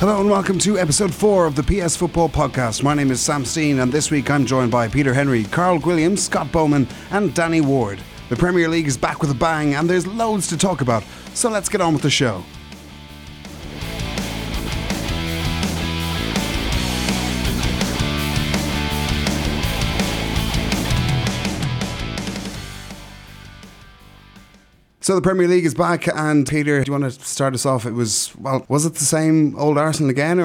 Hello and welcome to episode 4 of the PS Football Podcast. My name is Sam Steen and this week I'm joined by Peter Henry, Carl Williams, Scott Bowman and Danny Ward. The Premier League is back with a bang and there's loads to talk about, so let's get on with the show. So the Premier League is back, and Peter, do you want to start us off? Was it the same old Arsenal again? It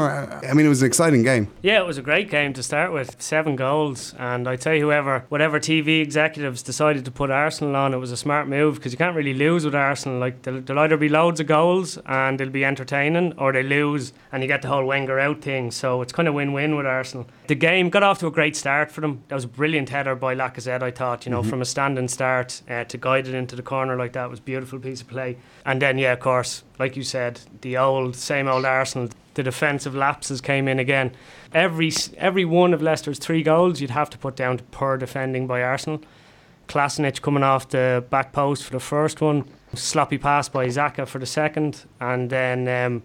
was an exciting game. Yeah, it was a great game to start with. 7 goals, and I'd say whatever TV executives decided to put Arsenal on, it was a smart move, because you can't really lose with Arsenal. Like, there'll either be loads of goals and they'll be entertaining, or they lose and you get the whole Wenger out thing. So it's kind of win-win with Arsenal. The game got off to a great start for them. That was a brilliant header by Lacazette, I thought, from a standing start to guide it into the corner like that was beautiful piece of play. And then, yeah, of course, like you said, the same old Arsenal. The defensive lapses came in again. Every one of Leicester's 3 goals you'd have to put down to poor defending by Arsenal. Klasinic coming off the back post for the first one, sloppy pass by Zaha for the second, and then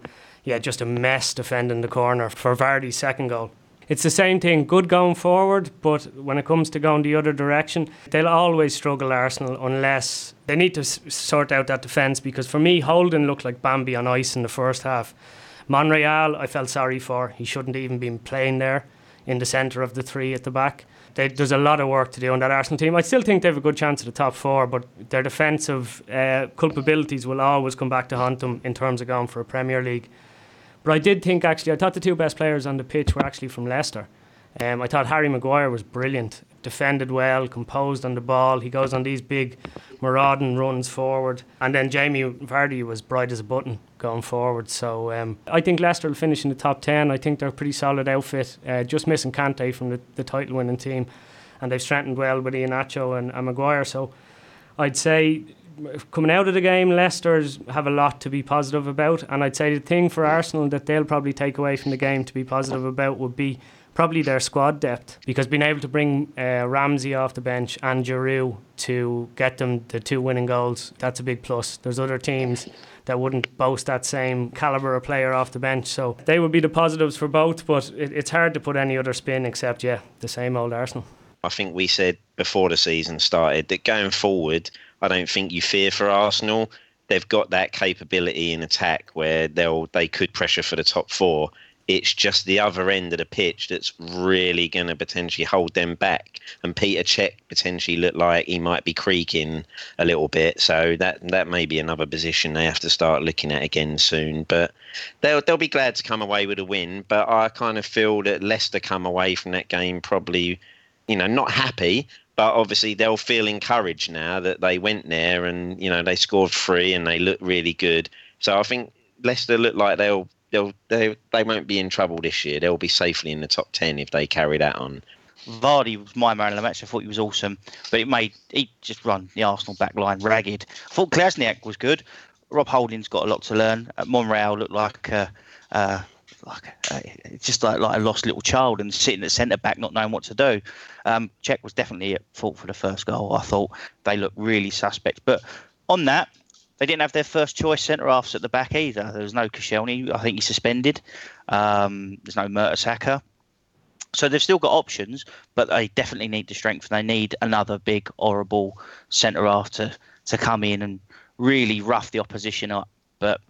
just a mess defending the corner for Vardy's second goal. It's the same thing, good going forward, but when it comes to going the other direction, they'll always struggle, Arsenal, unless they need to sort out that defence, because for me, Holding looked like Bambi on ice in the first half. Monreal, I felt sorry for. He shouldn't even been playing there in the centre of the 3 at the back. There's a lot of work to do on that Arsenal team. I still think they have a good chance at the top 4, but their defensive culpabilities will always come back to haunt them in terms of going for a Premier League. But I did think, actually, I thought the 2 best players on the pitch were actually from Leicester. I thought Harry Maguire was brilliant. Defended well, composed on the ball. He goes on these big marauding runs forward. And then Jamie Vardy was bright as a button going forward. So I think Leicester will finish in the top 10. I think they're a pretty solid outfit. Just missing Conte from the title-winning team. And they've strengthened well with Iheanacho and Maguire. So I'd say, coming out of the game, Leicester's have a lot to be positive about, and I'd say the thing for Arsenal that they'll probably take away from the game to be positive about would be probably their squad depth, because being able to bring Ramsey off the bench and Giroud to get them the 2 winning goals, that's a big plus. There's other teams that wouldn't boast that same calibre of player off the bench, so they would be the positives for both, but it's hard to put any other spin except, the same old Arsenal. I think we said before the season started that going forward, I don't think you fear for Arsenal. They've got that capability in attack where they could pressure for the top 4. It's just the other end of the pitch that's really going to potentially hold them back. And Peter Cech potentially looked like he might be creaking a little bit. So that may be another position they have to start looking at again soon. But they'll be glad to come away with a win. But I kind of feel that Leicester come away from that game probably, not happy. But obviously they'll feel encouraged now that they went there and, they scored 3 and they look really good. So I think Leicester look like they won't be in trouble this year. They'll be safely in the top 10 if they carry that on. Vardy was my man of the match. I thought he was awesome. But he just run the Arsenal back line ragged. I thought Klasniak was good. Rob Holding's got a lot to learn. Monreal looked like a lost little child and sitting at centre back not knowing what to do. Cech was definitely at fault for the first goal. I thought they looked really suspect, but on that they didn't have their first choice centre halves at the back either. There was no Cahill, I think he's suspended. There's no Mertesacker, so they've still got options, but they definitely need the strength. They need another big horrible centre half to come in and really rough the opposition up. But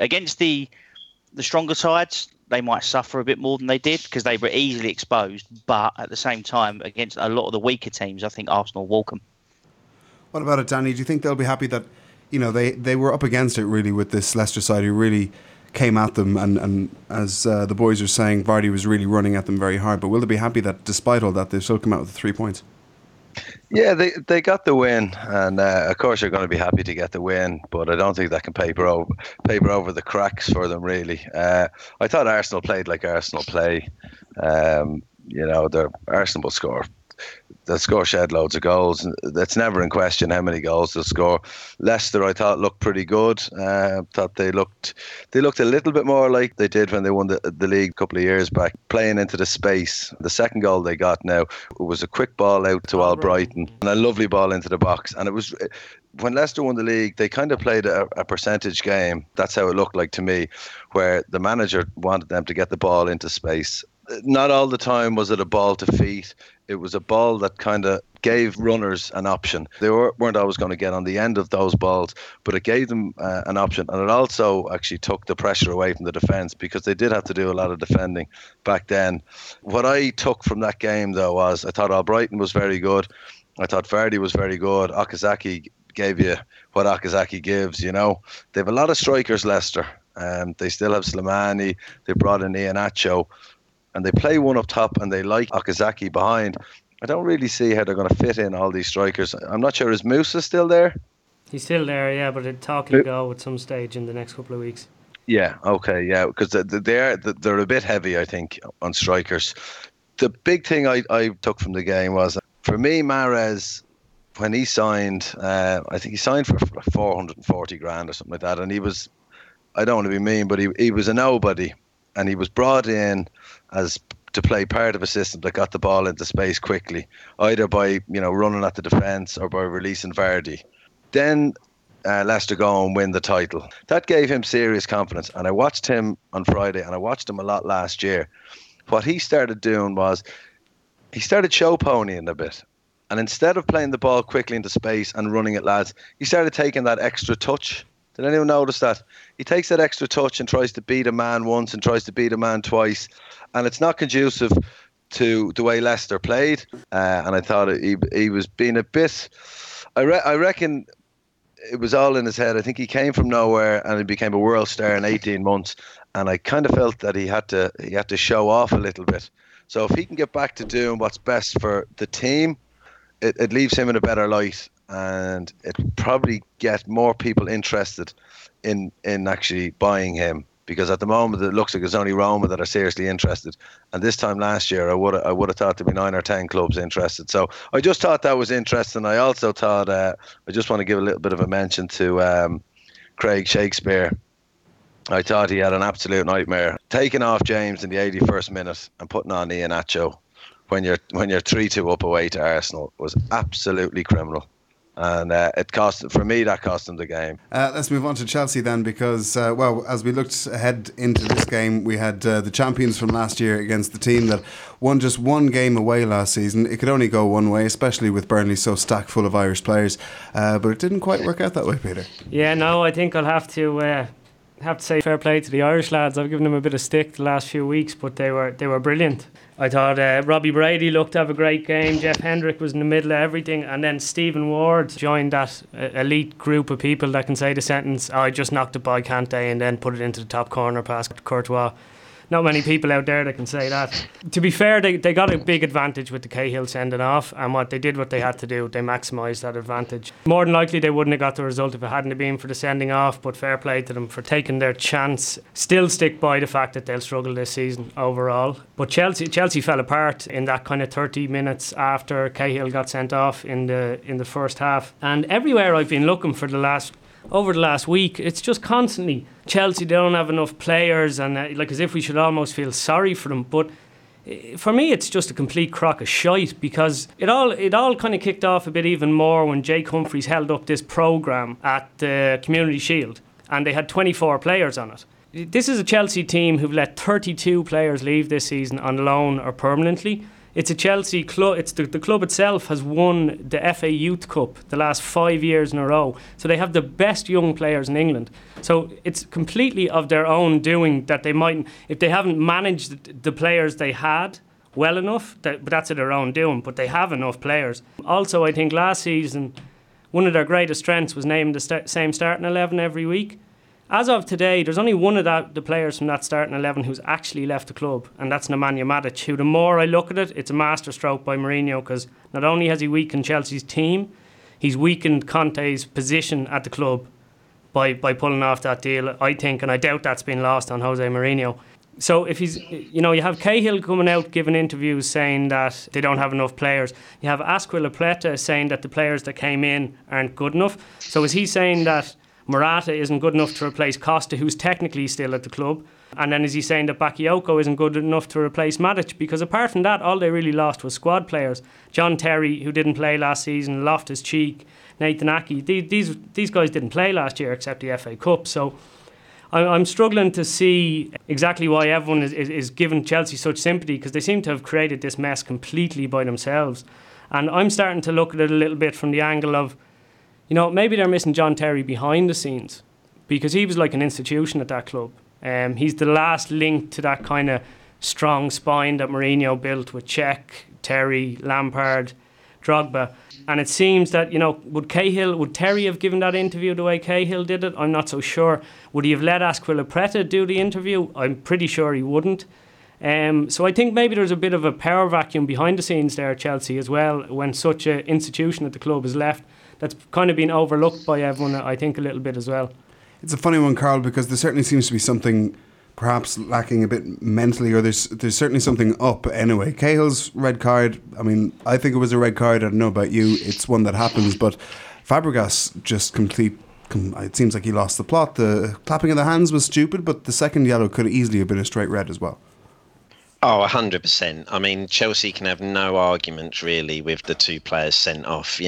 against the stronger sides, they might suffer a bit more than they did because they were easily exposed. But at the same time, against a lot of the weaker teams, I think Arsenal will welcome. What about it, Danny? Do you think they'll be happy that, they were up against it really with this Leicester side who really came at them and as the boys are saying, Vardy was really running at them very hard. But will they be happy that despite all that, they've still come out with 3 points? Yeah, they got the win, and of course you're going to be happy to get the win, but I don't think that can paper over the cracks for them, really. I thought Arsenal played like Arsenal play. Arsenal will score They'll score shed loads of goals. That's never in question how many goals they'll score. Leicester, I thought, looked pretty good. Thought they looked a little bit more like they did when they won the league a couple of years back, playing into the space. The second goal they got now was a quick ball out to Albrighton and a lovely ball into the box. And it was... When Leicester won the league, they kind of played a percentage game. That's how it looked like to me, where the manager wanted them to get the ball into space. Not all the time was it a ball to feet. It was a ball that kind of gave runners an option. They weren't always going to get on the end of those balls, but it gave them an option. And it also actually took the pressure away from the defence, because they did have to do a lot of defending back then. What I took from that game, though, was I thought Albrighton was very good. I thought Vardy was very good. Okazaki gave you what Okazaki gives, you know. They have a lot of strikers, Leicester. They still have Slimani. They brought in Iheanacho. And they play one up top and they like Okazaki behind. I don't really see how they're going to fit in all these strikers. I'm not sure, is Musa still there? He's still there, yeah, but it talk will go at some stage in the next couple of weeks. Yeah, okay, yeah, because they're a bit heavy, I think, on strikers. The big thing I took from the game was, for me, Mahrez... When he signed, I think he signed for 440 grand or something like that. And he was, I don't want to be mean, but he was a nobody. And he was brought in as to play part of a system that got the ball into space quickly, either by, running at the defence or by releasing Vardy. Then Leicester go and win the title. That gave him serious confidence. And I watched him on Friday, and I watched him a lot last year. What he started doing was he started show ponying a bit. And instead of playing the ball quickly into space and running at lads, he started taking that extra touch. Did anyone notice that? He takes that extra touch and tries to beat a man once and tries to beat a man twice. And it's not conducive to the way Leicester played. And I thought he was being a bit... I reckon it was all in his head. I think he came from nowhere and he became a world star in 18 months. And I kind of felt that he had to show off a little bit. So if he can get back to doing what's best for the team... It leaves him in a better light, and it probably get more people interested in actually buying him, because at the moment it looks like it's only Roma that are seriously interested. And this time last year, I would have thought there'd be 9 or 10 clubs interested. So I just thought that was interesting. I also thought I just want to give a little bit of a mention to Craig Shakespeare. I thought he had an absolute nightmare, taking off James in the 81st minute and putting on Iheanacho. When you're 3-2 up away to Arsenal, was absolutely criminal, and it cost them the game. Let's move on to Chelsea then, because as we looked ahead into this game, we had the champions from last year against the team that won just one game away last season. It could only go one way, especially with Burnley so stacked full of Irish players, but it didn't quite work out that way, Peter. Yeah, no, I think I'll have to say fair play to the Irish lads. I've given them a bit of stick the last few weeks, but they were brilliant. I thought Robbie Brady looked to have a great game. Jeff Hendrick was in the middle of everything, and then Stephen Ward joined that elite group of people that can say the sentence, "I just knocked it by Conte," and then put it into the top corner past Courtois. Not many people out there that can say that. To be fair, they got a big advantage with the Cahill sending off, and what they had to do, they maximised that advantage. More than likely, they wouldn't have got the result if it hadn't been for the sending off, but fair play to them for taking their chance. Still stick by the fact that they'll struggle this season overall. But Chelsea fell apart in that kind of 30 minutes after Cahill got sent off in the first half. And everywhere I've been looking for over the last week, it's just constantly Chelsea, they don't have enough players, and as if we should almost feel sorry for them. But for me, it's just a complete crock of shite, because it all kind of kicked off a bit even more when Jake Humphreys held up this programme at the Community Shield, and they had 24 players on it. This is a Chelsea team who've let 32 players leave this season on loan or permanently. It's a Chelsea club. It's the club itself has won the FA Youth Cup the last 5 years in a row. So they have the best young players in England. So it's completely of their own doing that they mightn't, if they haven't managed the players they had well enough. But that's of their own doing. But they have enough players. Also, I think last season one of their greatest strengths was naming the same starting 11 every week. As of today, there's only one of the players from that starting 11 who's actually left the club, and that's Nemanja Matic, who, the more I look at it, it's a masterstroke by Mourinho, because not only has he weakened Chelsea's team, he's weakened Conte's position at the club by pulling off that deal, I think, and I doubt that's been lost on Jose Mourinho. So if he's, you have Cahill coming out giving interviews saying that they don't have enough players. You have Azpilicueta saying that the players that came in aren't good enough. So is he saying that Morata isn't good enough to replace Costa, who's technically still at the club? And then is he saying that Bakayoko isn't good enough to replace Matic? Because apart from that, all they really lost was squad players. John Terry, who didn't play last season, Loftus-Cheek, Nathan Ake. These guys didn't play last year except the FA Cup. So I'm struggling to see exactly why everyone is giving Chelsea such sympathy, because they seem to have created this mess completely by themselves. And I'm starting to look at it a little bit from the angle of, maybe they're missing John Terry behind the scenes, because he was like an institution at that club. He's the last link to that kind of strong spine that Mourinho built with Cech, Terry, Lampard, Drogba. And it seems that, would Terry have given that interview the way Cahill did it? I'm not so sure. Would he have let Azpilicueta do the interview? I'm pretty sure he wouldn't. So I think maybe there's a bit of a power vacuum behind the scenes there at Chelsea as well, when such an institution at the club is left. That's kind of been overlooked by everyone, I think, a little bit as well. It's a funny one, Carl, because there certainly seems to be something perhaps lacking a bit mentally, or there's certainly something up anyway. Cahill's red card, I think it was a red card. I don't know about you. It's one that happens. But Fabregas just it seems like he lost the plot. The clapping of the hands was stupid, but the second yellow could easily have been a straight red as well. Oh, 100%. Chelsea can have no argument really with the two players sent off.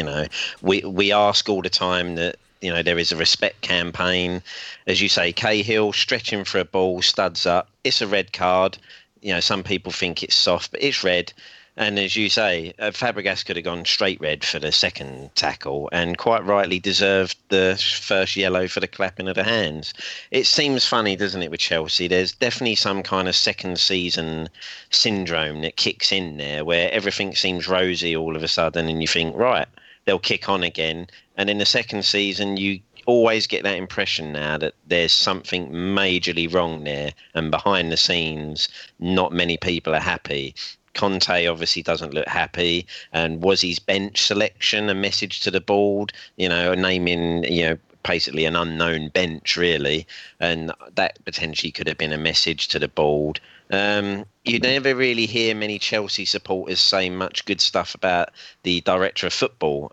We ask all the time that, there is a respect campaign. As you say, Cahill stretching for a ball, studs up. It's a red card. Some people think it's soft, but it's red. And as you say, Fabregas could have gone straight red for the second tackle and quite rightly deserved the first yellow for the clapping of the hands. It seems funny, doesn't it, with Chelsea? There's definitely some kind of second season syndrome that kicks in there where everything seems rosy all of a sudden and you think, right, they'll kick on again. And in the second season, you always get that impression now that there's something majorly wrong there. And behind the scenes, not many people are happy. Conte obviously doesn't look happy. And was his bench selection a message to the board? Naming, basically an unknown bench, really. And that potentially could have been a message to the board. You never really hear many Chelsea supporters say much good stuff about the director of football.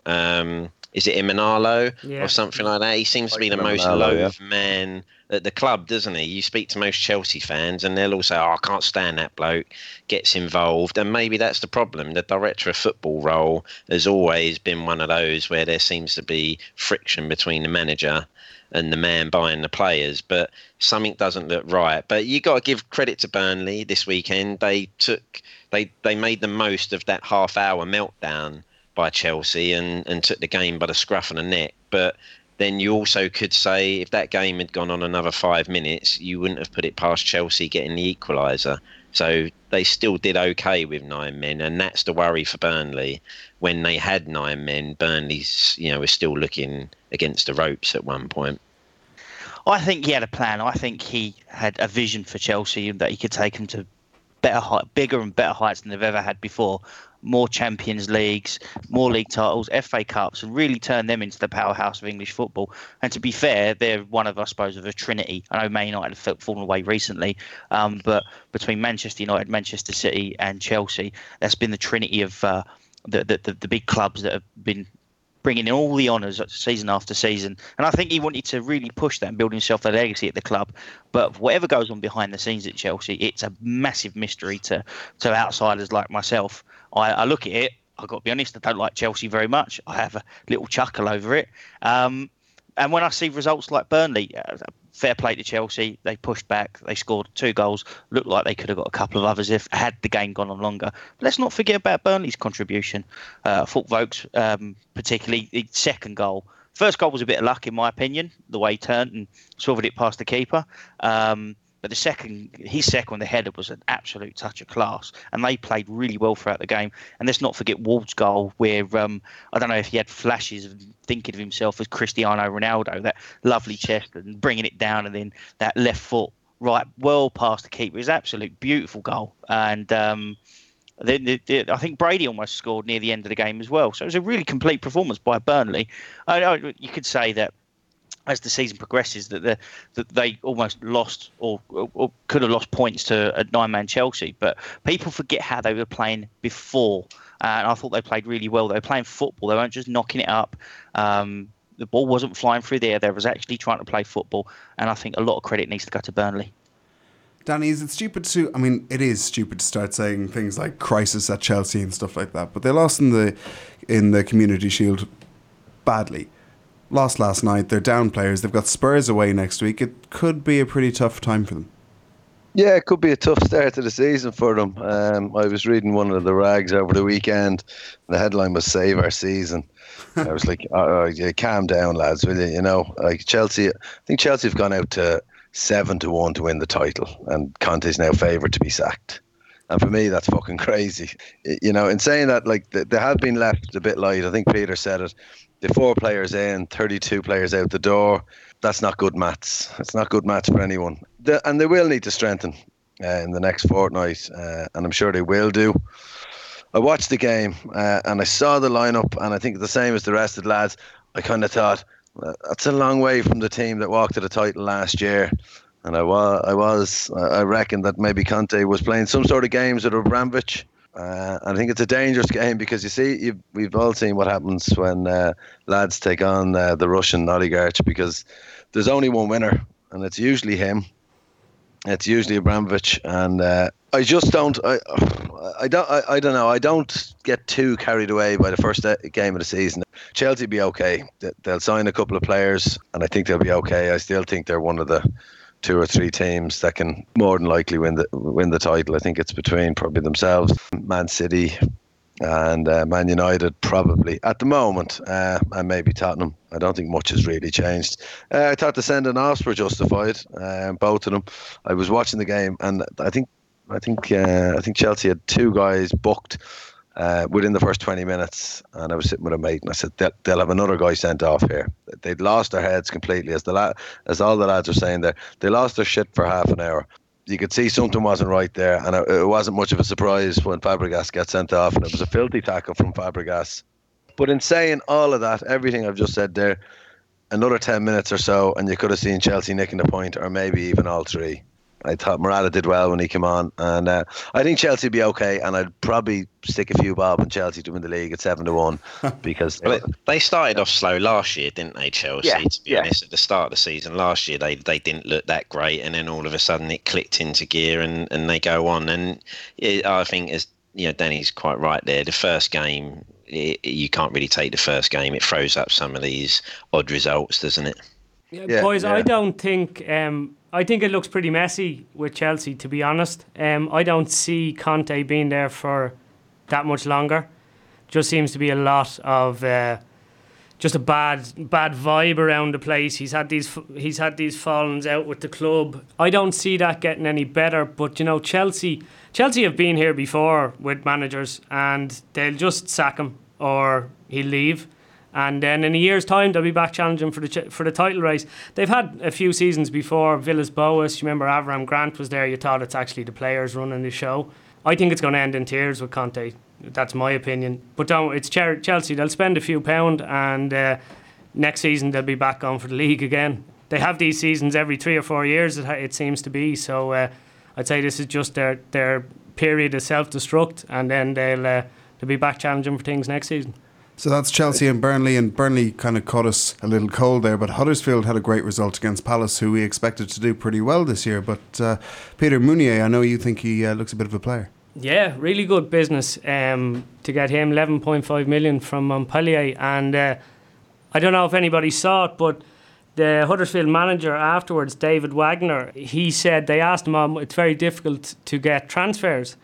Is it Emenalo or something like that? He seems to be the most loathed man at the club, doesn't he? You speak to most Chelsea fans and they'll all say, I can't stand that bloke, gets involved. And maybe that's the problem. The director of football role has always been one of those where there seems to be friction between the manager and the man buying the players, but something doesn't look right. But you got to give credit to Burnley this weekend. They made the most of that half-hour meltdown by Chelsea and took the game by the scruff of the neck. But then you also could say if that game had gone on another 5 minutes, you wouldn't have put it past Chelsea getting the equaliser. So they still did okay with nine men, and that's the worry for Burnley. When they had nine men, Burnley's was still looking against the ropes at one point. I think he had a plan. I think he had a vision for Chelsea that he could take them to bigger and better heights than they've ever had before. More Champions Leagues, more league titles, FA Cups, and really turn them into the powerhouse of English football. And to be fair, they're one of, I suppose, of a trinity. I know Man United have fallen away recently, but between Manchester United, Manchester City and Chelsea, that's been the trinity of the big clubs that have been bringing in all the honours season after season. And I think he wanted to really push that and build himself a legacy at the club. But whatever goes on behind the scenes at Chelsea, it's a massive mystery to outsiders like myself. I look at it, I've got to be honest, I don't like Chelsea very much. I have a little chuckle over it. And when I see results like Burnley, fair play to Chelsea, they pushed back, they scored 2 goals, looked like they could have got a couple of others if had the game gone on longer. But let's not forget about Burnley's contribution. I thought Vokes, particularly the second goal. First goal was a bit of luck, in my opinion, the way he turned and swerved it past the keeper. But the second, the header was an absolute touch of class, and they played really well throughout the game. And let's not forget Ward's goal, where I don't know if he had flashes of thinking of himself as Cristiano Ronaldo, that lovely chest and bringing it down, and then that left foot right well past the keeper. It was an absolute beautiful goal, and I think Brady almost scored near the end of the game as well. So it was a really complete performance by Burnley. You could say that as the season progresses, that they almost lost or could have lost points to a nine-man Chelsea. But people forget how they were playing before, and I thought they played really well. They were playing football. They weren't just knocking it up. The ball wasn't flying through the air. They was actually trying to play football, and I think a lot of credit needs to go to Burnley. Danny, is it stupid to... I mean, it is stupid to start saying things like crisis at Chelsea and stuff like that, but they lost in the Community Shield badly. Lost last night. They're down players. They've got Spurs away next week. It could be a pretty tough time for them. Yeah, it could be a tough start to the season for them. I was reading one of the rags over the weekend. The headline was "Save Our Season." I was like, oh, yeah, "Calm down, lads, will you?" You know, like Chelsea. I think Chelsea have gone out to 7-1 to win the title, and Conte's now favoured to be sacked. And for me, that's fucking crazy. You know, in saying that, like, they have been left a bit light. I think Peter said it. The 4 players in, 32 players out the door. That's not good maths. It's not good maths for anyone. And they will need to strengthen in the next fortnight, and I'm sure they will do. I watched the game and I saw the lineup, and I think the same as the rest of the lads, I kind of thought, that's a long way from the team that walked to the title last year. And I reckon that maybe Conte was playing some sort of games with Abramovich. I think it's a dangerous game because, you see, we've all seen what happens when lads take on the Russian oligarch, because there's only one winner, and it's usually him. It's usually Abramovich, and I just don't. I don't know. I don't get too carried away by the first game of the season. Chelsea will be okay. They'll sign a couple of players, and I think they'll be okay. I still think they're one of the 2 or 3 teams that can more than likely win the title. I think it's between probably themselves, Man City, and Man United probably at the moment, and maybe Tottenham. I don't think much has really changed. I thought the sending offs were justified, both of them. I was watching the game, and I think Chelsea had 2 guys booked within the first 20 minutes, and I was sitting with a mate and I said, they'll have another guy sent off here. They'd lost their heads completely, as all the lads were saying there. They lost their shit for half an hour. You could see something wasn't right there, and it wasn't much of a surprise when Fabregas got sent off, and it was a filthy tackle from Fabregas. But in saying all of that, everything I've just said there, another 10 minutes or so and you could have seen Chelsea nicking the point, or maybe even all 3. I thought Morata did well when he came on, and I think Chelsea will be okay, and I'd probably stick a few bob on Chelsea to win the league at 7-1 because they started off slow last year, didn't they, Chelsea? Yeah, to be honest, at the start of the season last year they didn't look that great, and then all of a sudden it clicked into gear and they go on, and I think, as you know, Danny's quite right there. The first game, you can't really take the first game. It throws up some of these odd results, doesn't it? Yeah, boys, yeah. I don't think. I think it looks pretty messy with Chelsea, to be honest. I don't see Conte being there for that much longer. Just seems to be a lot of just a bad vibe around the place. He's had these fallings out with the club. I don't see that getting any better. But you know, Chelsea have been here before with managers, and they'll just sack him or he'll leave. And then in a year's time, they'll be back challenging for the title race. They've had a few seasons before. Villas-Boas, you remember Avram Grant was there. You thought it's actually the players running the show. I think it's going to end in tears with Conte. That's my opinion. But it's Chelsea. They'll spend a few pound, and next season they'll be back on for the league again. They have these seasons every 3 or 4 years, it seems to be. So I'd say this is just their period of self-destruct, and then they'll be back challenging for things next season. So that's Chelsea and Burnley kind of caught us a little cold there, but Huddersfield had a great result against Palace, who we expected to do pretty well this year. But Peter Mounié, I know you think he looks a bit of a player. Yeah, really good business to get him, 11.5 million from Montpellier. And I don't know if anybody saw it, but the Huddersfield manager afterwards, David Wagner, he said, they asked him, it's very difficult to get transfers.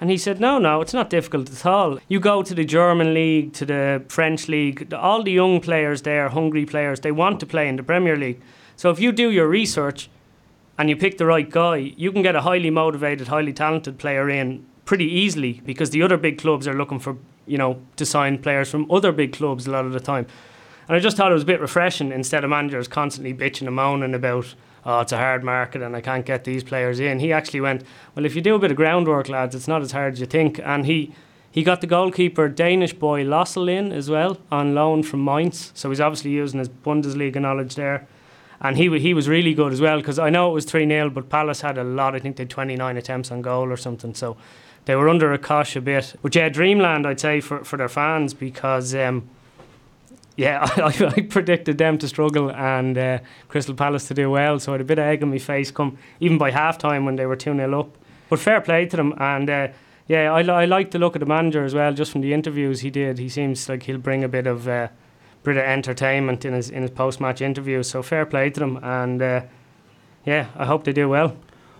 And he said, no, it's not difficult at all. You go to the German League, to the French League, all the young players there, hungry players, they want to play in the Premier League. So if you do your research and you pick the right guy, you can get a highly motivated, highly talented player in pretty easily, because the other big clubs are looking for, you know, to sign players from other big clubs a lot of the time. And I just thought it was a bit refreshing, instead of managers constantly bitching and moaning about, oh, it's a hard market and I can't get these players in. He actually went, well, if you do a bit of groundwork, lads, it's not as hard as you think. And he got the goalkeeper, Danish boy Lossel, in as well, on loan from Mainz. So he's obviously using his Bundesliga knowledge there. And he was really good as well, because I know it was 3-0, but Palace had a lot. I think they had 29 attempts on goal or something, so they were under a cosh a bit. But yeah, dreamland, I'd say, for their fans, because I predicted them to struggle and Crystal Palace to do well, so I had a bit of egg on my face come even by half-time when they were 2-0 up. But fair play to them, and I like the look of the manager as well, just from the interviews he did. He seems like he'll bring a bit of... bit of entertainment in his post-match interviews, so fair play to them, and I hope they do well.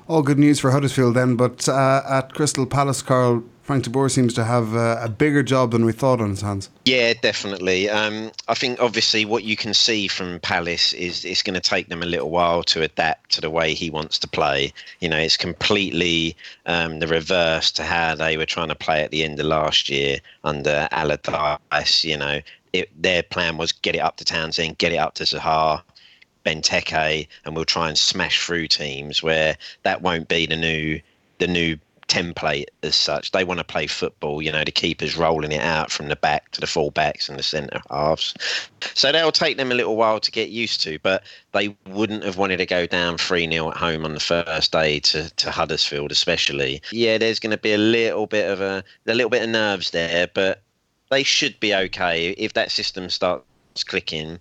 All good news for Huddersfield then, but at Crystal Palace, Carl, Frank de Boer seems to have a bigger job than we thought on his hands. Yeah, definitely. I think obviously what you can see from Palace is it's going to take them a little while to adapt to the way he wants to play. You know, it's completely the reverse to how they were trying to play at the end of last year under Allardyce. You know, their plan was get it up to Townsend, get it up to Zaha, Benteke, and we'll try and smash through teams, where that won't be the new template as such. They want to play football, you know, the keepers rolling it out from the back to the full backs and the centre halves. So that'll take them a little while to get used to, but they wouldn't have wanted to go down 3-0 at home on the first day to Huddersfield especially. Yeah, there's going to be a little bit of nerves there, but they should be okay. If that system starts clicking,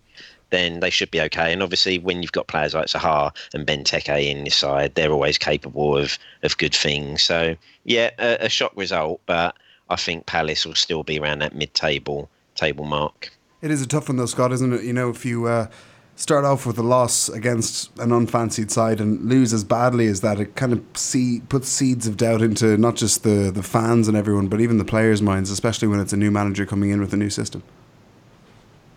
then they should be okay. And obviously, when you've got players like Zaha and Benteke in your side, they're always capable of good things. So, yeah, a shock result, but I think Palace will still be around that mid-table mark. It is a tough one, though, Scott, isn't it? You know, if you start off with a loss against an unfancied side and lose as badly as that, it kind of puts seeds of doubt into not just the fans and everyone, but even the players' minds, especially when it's a new manager coming in with a new system.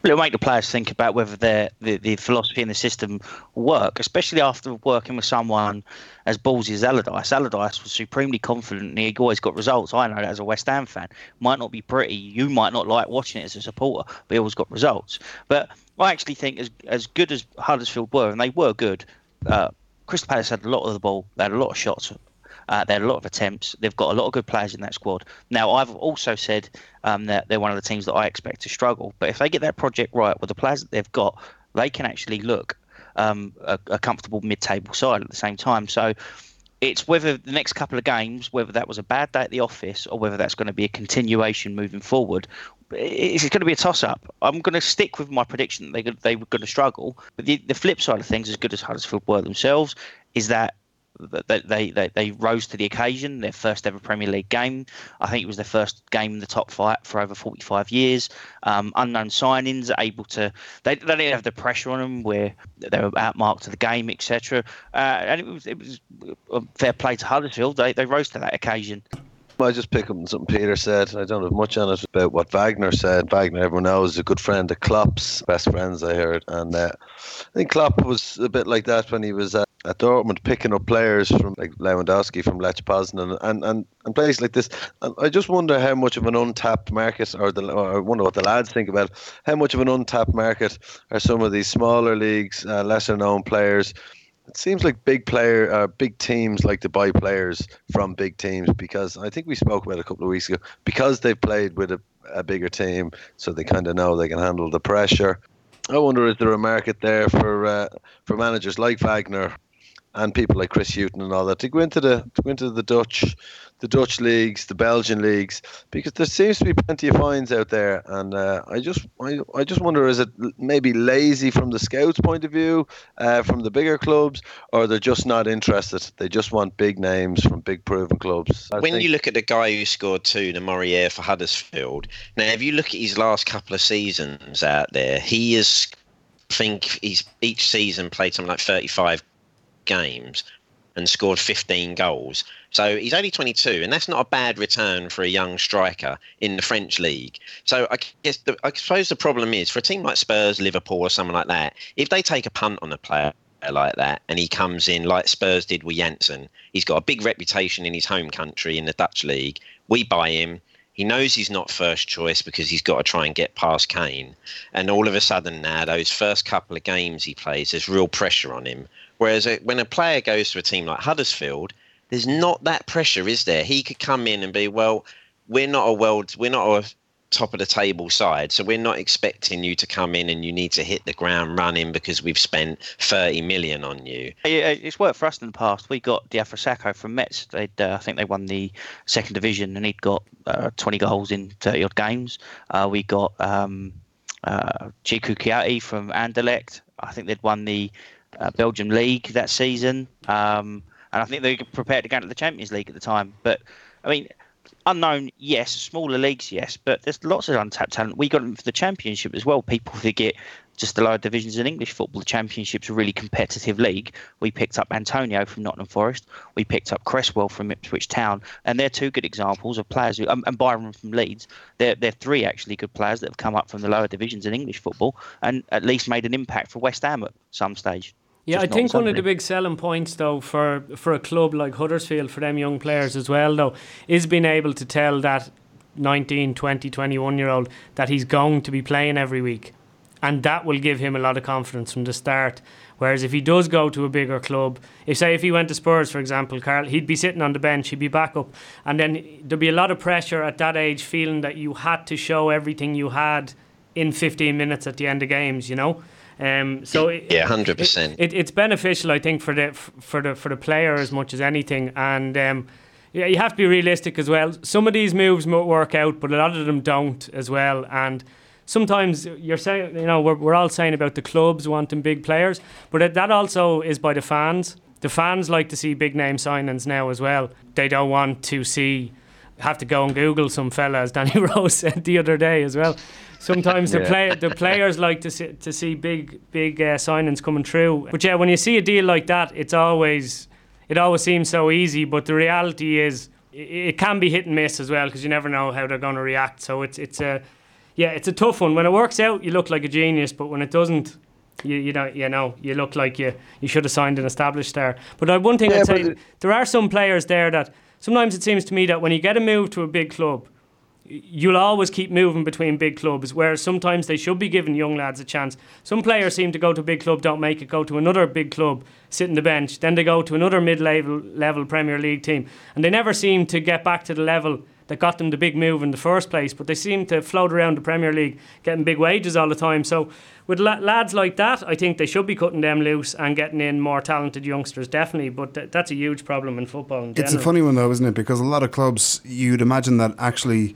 It'll make the players think about whether the philosophy and the system work, especially after working with someone as ballsy as Allardyce. Allardyce was supremely confident and he always got results. I know that as a West Ham fan. Might not be pretty, you might not like watching it as a supporter, but he always got results. But I actually think as good as Huddersfield were, and they were good, Crystal Palace had a lot of the ball, they had a lot of shots, they had a lot of attempts. They've got a lot of good players in that squad. Now, I've also said that they're one of the teams that I expect to struggle. But if they get that project right with the players that they've got, they can actually look a comfortable mid-table side at the same time. So it's whether the next couple of games, whether that was a bad day at the office or whether that's going to be a continuation moving forward, it's going to be a toss-up. I'm going to stick with my prediction that they were going to struggle. But the flip side of things, as good as Huddersfield were themselves, is that They rose to the occasion. Their first ever Premier League game. I think it was their first game in the top flight for over 45 years. Unknown signings, able to. They didn't have the pressure on them where they were outmarked to the game, etc. And it was fair play to Huddersfield. They rose to that occasion. I just pick up on something Peter said. I don't have much on it about what Wagner said. Wagner, everyone knows, is a good friend of Klopp's, best friends, I heard. And I think Klopp was a bit like that when he was at Dortmund, picking up players from like Lewandowski from Lech Poznan and places like this. And I just wonder how much of an untapped market, or I wonder what the lads think about it, how much of an untapped market are some of these smaller leagues, lesser known players. It seems like big teams like to buy players from big teams, because I think we spoke about it a couple of weeks ago, because they've played with a bigger team, so they kind of know they can handle the pressure. I wonder if there a market there for managers like Wagner and people like Chris Hughton and all that to go into the Dutch leagues, the Belgian leagues, because there seems to be plenty of fines out there. And I just wonder, is it maybe lazy from the scouts' point of view, from the bigger clubs, or they're just not interested? They just want big names from big proven clubs. You look at the guy who scored 2, the Monreal for Huddersfield, now if you look at his last couple of seasons out there, he's each season played something like 35 games and scored 15 goals. So he's only 22, and that's not a bad return for a young striker in the French league. So I suppose the problem is, for a team like Spurs, Liverpool or someone like that, if they take a punt on a player like that and he comes in like Spurs did with Jansen, he's got a big reputation in his home country in the Dutch league, we buy him, he knows he's not first choice because he's got to try and get past Kane, and all of a sudden now those first couple of games he plays, there's real pressure on him. Whereas when a player goes to a team like Huddersfield, there's not that pressure, is there? He could come in and be, well, we're not a top of the table side, so we're not expecting you to come in and you need to hit the ground running because we've spent 30 million on you. It's worked for us in the past. We got Diafra Sakho from Metz. I think they won the second division and he'd got 20 goals in 30 odd games. We got Ciku Kiati from Anderlecht. I think they'd won the Belgium League that season, and I think they were prepared to go to the Champions League at the time. But I mean, unknown, yes. Smaller leagues, yes. But there's lots of untapped talent. We got them for the Championship as well. People forget just the lower divisions in English football. The Championship's a really competitive league. We picked up Antonio from Nottingham Forest. We picked up Cresswell from Ipswich Town. And they're two good examples of players who, and Byron from Leeds. They're three actually good players that have come up from the lower divisions in English football and at least made an impact for West Ham at some stage. Yeah, I think one of the big selling points, though, for a club like Huddersfield, for them young players as well, though, is being able to tell that 19, 20, 21-year-old that he's going to be playing every week. And that will give him a lot of confidence from the start. Whereas if he does go to a bigger club, if he went to Spurs, for example, Carl, he'd be sitting on the bench, he'd be back up. And then there'd be a lot of pressure at that age, feeling that you had to show everything you had in 15 minutes at the end of games, you know? So 100%. It's beneficial, I think, for the player as much as anything, and you have to be realistic as well. Some of these moves might work out, but a lot of them don't as well. And sometimes you're saying, we're all saying about the clubs wanting big players, but that also is by the fans. The fans like to see big name signings now as well. They don't want to have to go and Google some fella, as Danny Rose said the other day as well. Sometimes the players like to see big signings coming through. But yeah, when you see a deal like that, it always seems so easy. But the reality is, it can be hit and miss as well because you never know how they're going to react. So it's a tough one. When it works out, you look like a genius. But when it doesn't, you look like you should have signed an established star. But one thing I'd say, there are some players there that sometimes it seems to me that when you get a move to a big club, you'll always keep moving between big clubs, whereas sometimes they should be giving young lads a chance. Some players seem to go to a big club, don't make it, go to another big club, sit on the bench, then they go to another mid-level Premier League team, and they never seem to get back to the level that got them the big move in the first place, but they seem to float around the Premier League getting big wages all the time. So with lads like that, I think they should be cutting them loose and getting in more talented youngsters, definitely, but that's a huge problem in football in general. It's a funny one though, isn't it? Because a lot of clubs, you'd imagine that actually,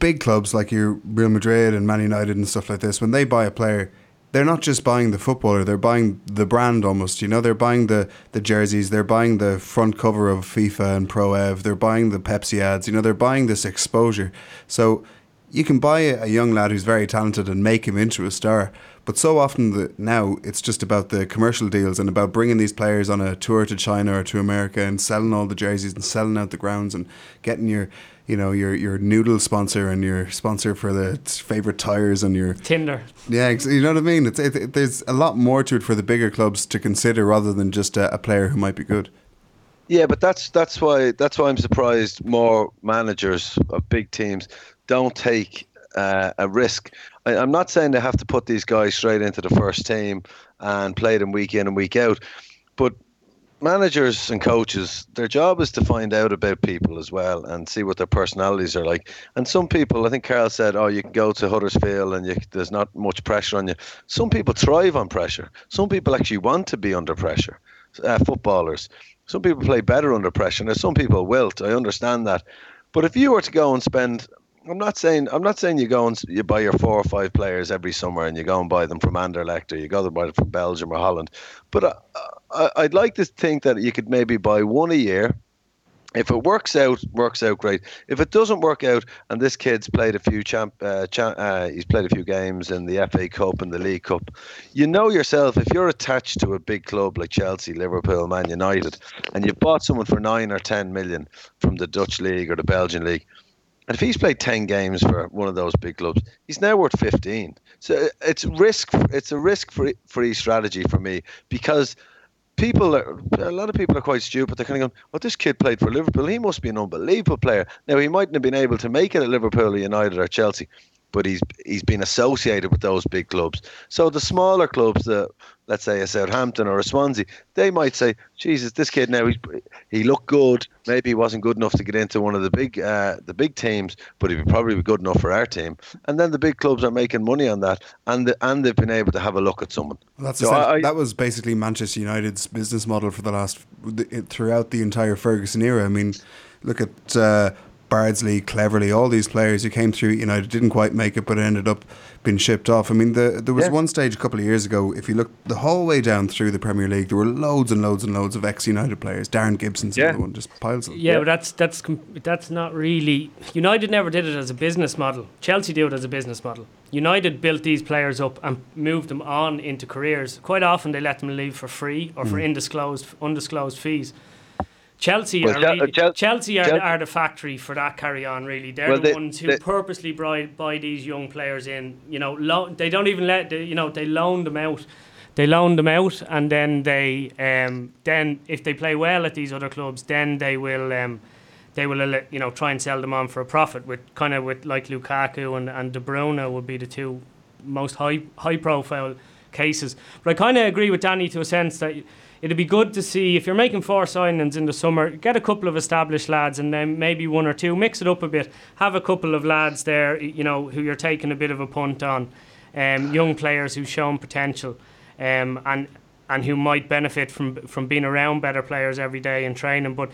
big clubs like your Real Madrid and Man United and stuff like this, when they buy a player, they're not just buying the footballer, they're buying the brand almost, they're buying the jerseys, they're buying the front cover of FIFA and Pro Ev, they're buying the Pepsi ads, they're buying this exposure. So you can buy a young lad who's very talented and make him into a star, but so often now it's just about the commercial deals and about bringing these players on a tour to China or to America and selling all the jerseys and selling out the grounds and getting your noodle sponsor and your sponsor for the favourite tyres and your Tinder. Yeah, you know what I mean? There's a lot more to it for the bigger clubs to consider rather than just a player who might be good. Yeah, but that's why I'm surprised more managers of big teams don't take a risk. I'm not saying they have to put these guys straight into the first team and play them week in and week out, but managers and coaches, their job is to find out about people as well and see what their personalities are like. And some people, I think Carl said, you can go to Huddersfield and there's not much pressure on you. Some people thrive on pressure. Some people actually want to be under pressure, footballers. Some people play better under pressure. Now, some people wilt. I understand that. But if you were to go and spend... I'm not saying you go and you buy your 4 or 5 players every summer and you go and buy them from Anderlecht or you go and buy them from Belgium or Holland. But I'd like to think that you could maybe buy one a year. If it works out great. If it doesn't work out, and this kid's played he's played a few games in the FA Cup and the League Cup, yourself, if you're attached to a big club like Chelsea, Liverpool, Man United, and you've bought someone for 9 or 10 million from the Dutch League or the Belgian League, and if he's played 10 games for one of those big clubs, he's now worth 15. So it's a risk-free strategy for me, because a lot of people are quite stupid. They're kind of going, this kid played for Liverpool. He must be an unbelievable player. Now, he mightn't have been able to make it at Liverpool or United or Chelsea, but he's been associated with those big clubs. So the smaller clubs that, let's say, a Southampton or a Swansea, they might say, Jesus, this kid now, he looked good. Maybe he wasn't good enough to get into one of the big teams, but he'd probably be good enough for our team. And then the big clubs are making money on that, and they've been able to have a look at someone. Well, that's that was basically Manchester United's business model for throughout the entire Ferguson era. I mean, look at Bardsley, Cleverley, all these players who came through United, didn't quite make it, but ended up being shipped off. I mean, there was one stage a couple of years ago, if you look the whole way down through the Premier League, there were loads and loads and loads of ex-United players. Darren Gibson's the one, just piles of them. Yeah, but that's not really... United never did it as a business model. Chelsea do it as a business model. United built these players up and moved them on into careers. Quite often they let them leave for free or for undisclosed fees. Chelsea are the factory for that carry on, really. They're the ones who purposely buy these young players in. They don't even they loan them out. They loan them out, and then they then if they play well at these other clubs, then they will try and sell them on for a profit. With like Lukaku and De Bruyne would be the two most high profile cases. But I kind of agree with Danny to a sense that it'd be good to see, if you're making 4 signings in the summer, get a couple of established lads and then maybe one or two, mix it up a bit, have a couple of lads there, who you're taking a bit of a punt on, young players who've shown potential, and who might benefit from being around better players every day in training. But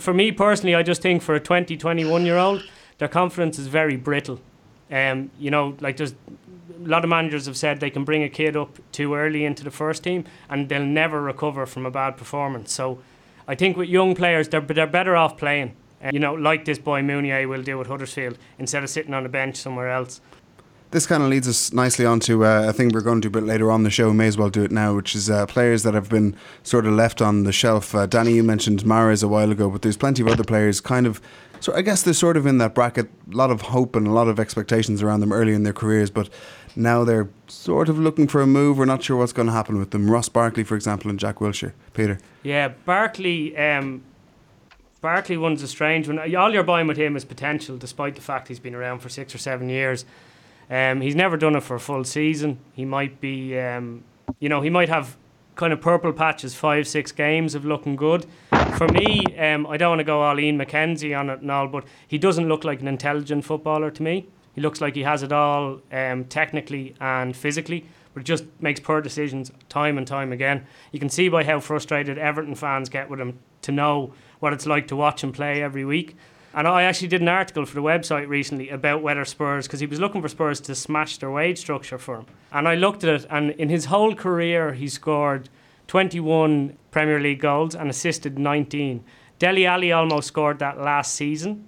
for me personally, I just think for a 20, 21-year-old, their confidence is very brittle. There's a lot of managers have said they can bring a kid up too early into the first team and they'll never recover from a bad performance. So I think with young players, they're better off playing, like this boy Mounié will do at Huddersfield, instead of sitting on a bench somewhere else. This kind of leads us nicely on to a thing we're going to do a bit later on the show, may as well do it now, which is players that have been sort of left on the shelf. Danny, you mentioned Mahrez a while ago, but there's plenty of other players kind of... So I guess they're sort of in that bracket, a lot of hope and a lot of expectations around them early in their careers, but now they're sort of looking for a move. We're not sure what's going to happen with them. Ross Barkley, for example, and Jack Wilshere. Peter? Yeah, Barkley one's a strange one. All you're buying with him is potential, despite the fact he's been around for 6 or 7 years. He's never done it for a full season. He might be, he might have kind of purple patches, 5-6 games of looking good. For me, I don't want to go all Ian McKenzie on it and all, but he doesn't look like an intelligent footballer to me. He looks like he has it all technically and physically, but just makes poor decisions time and time again. You can see by how frustrated Everton fans get with him to know what it's like to watch him play every week. And I actually did an article for the website recently about whether Spurs, because he was looking for Spurs to smash their wage structure for him. And I looked at it, and in his whole career, he scored 21 Premier League goals and assisted 19. Dele Alli almost scored that last season.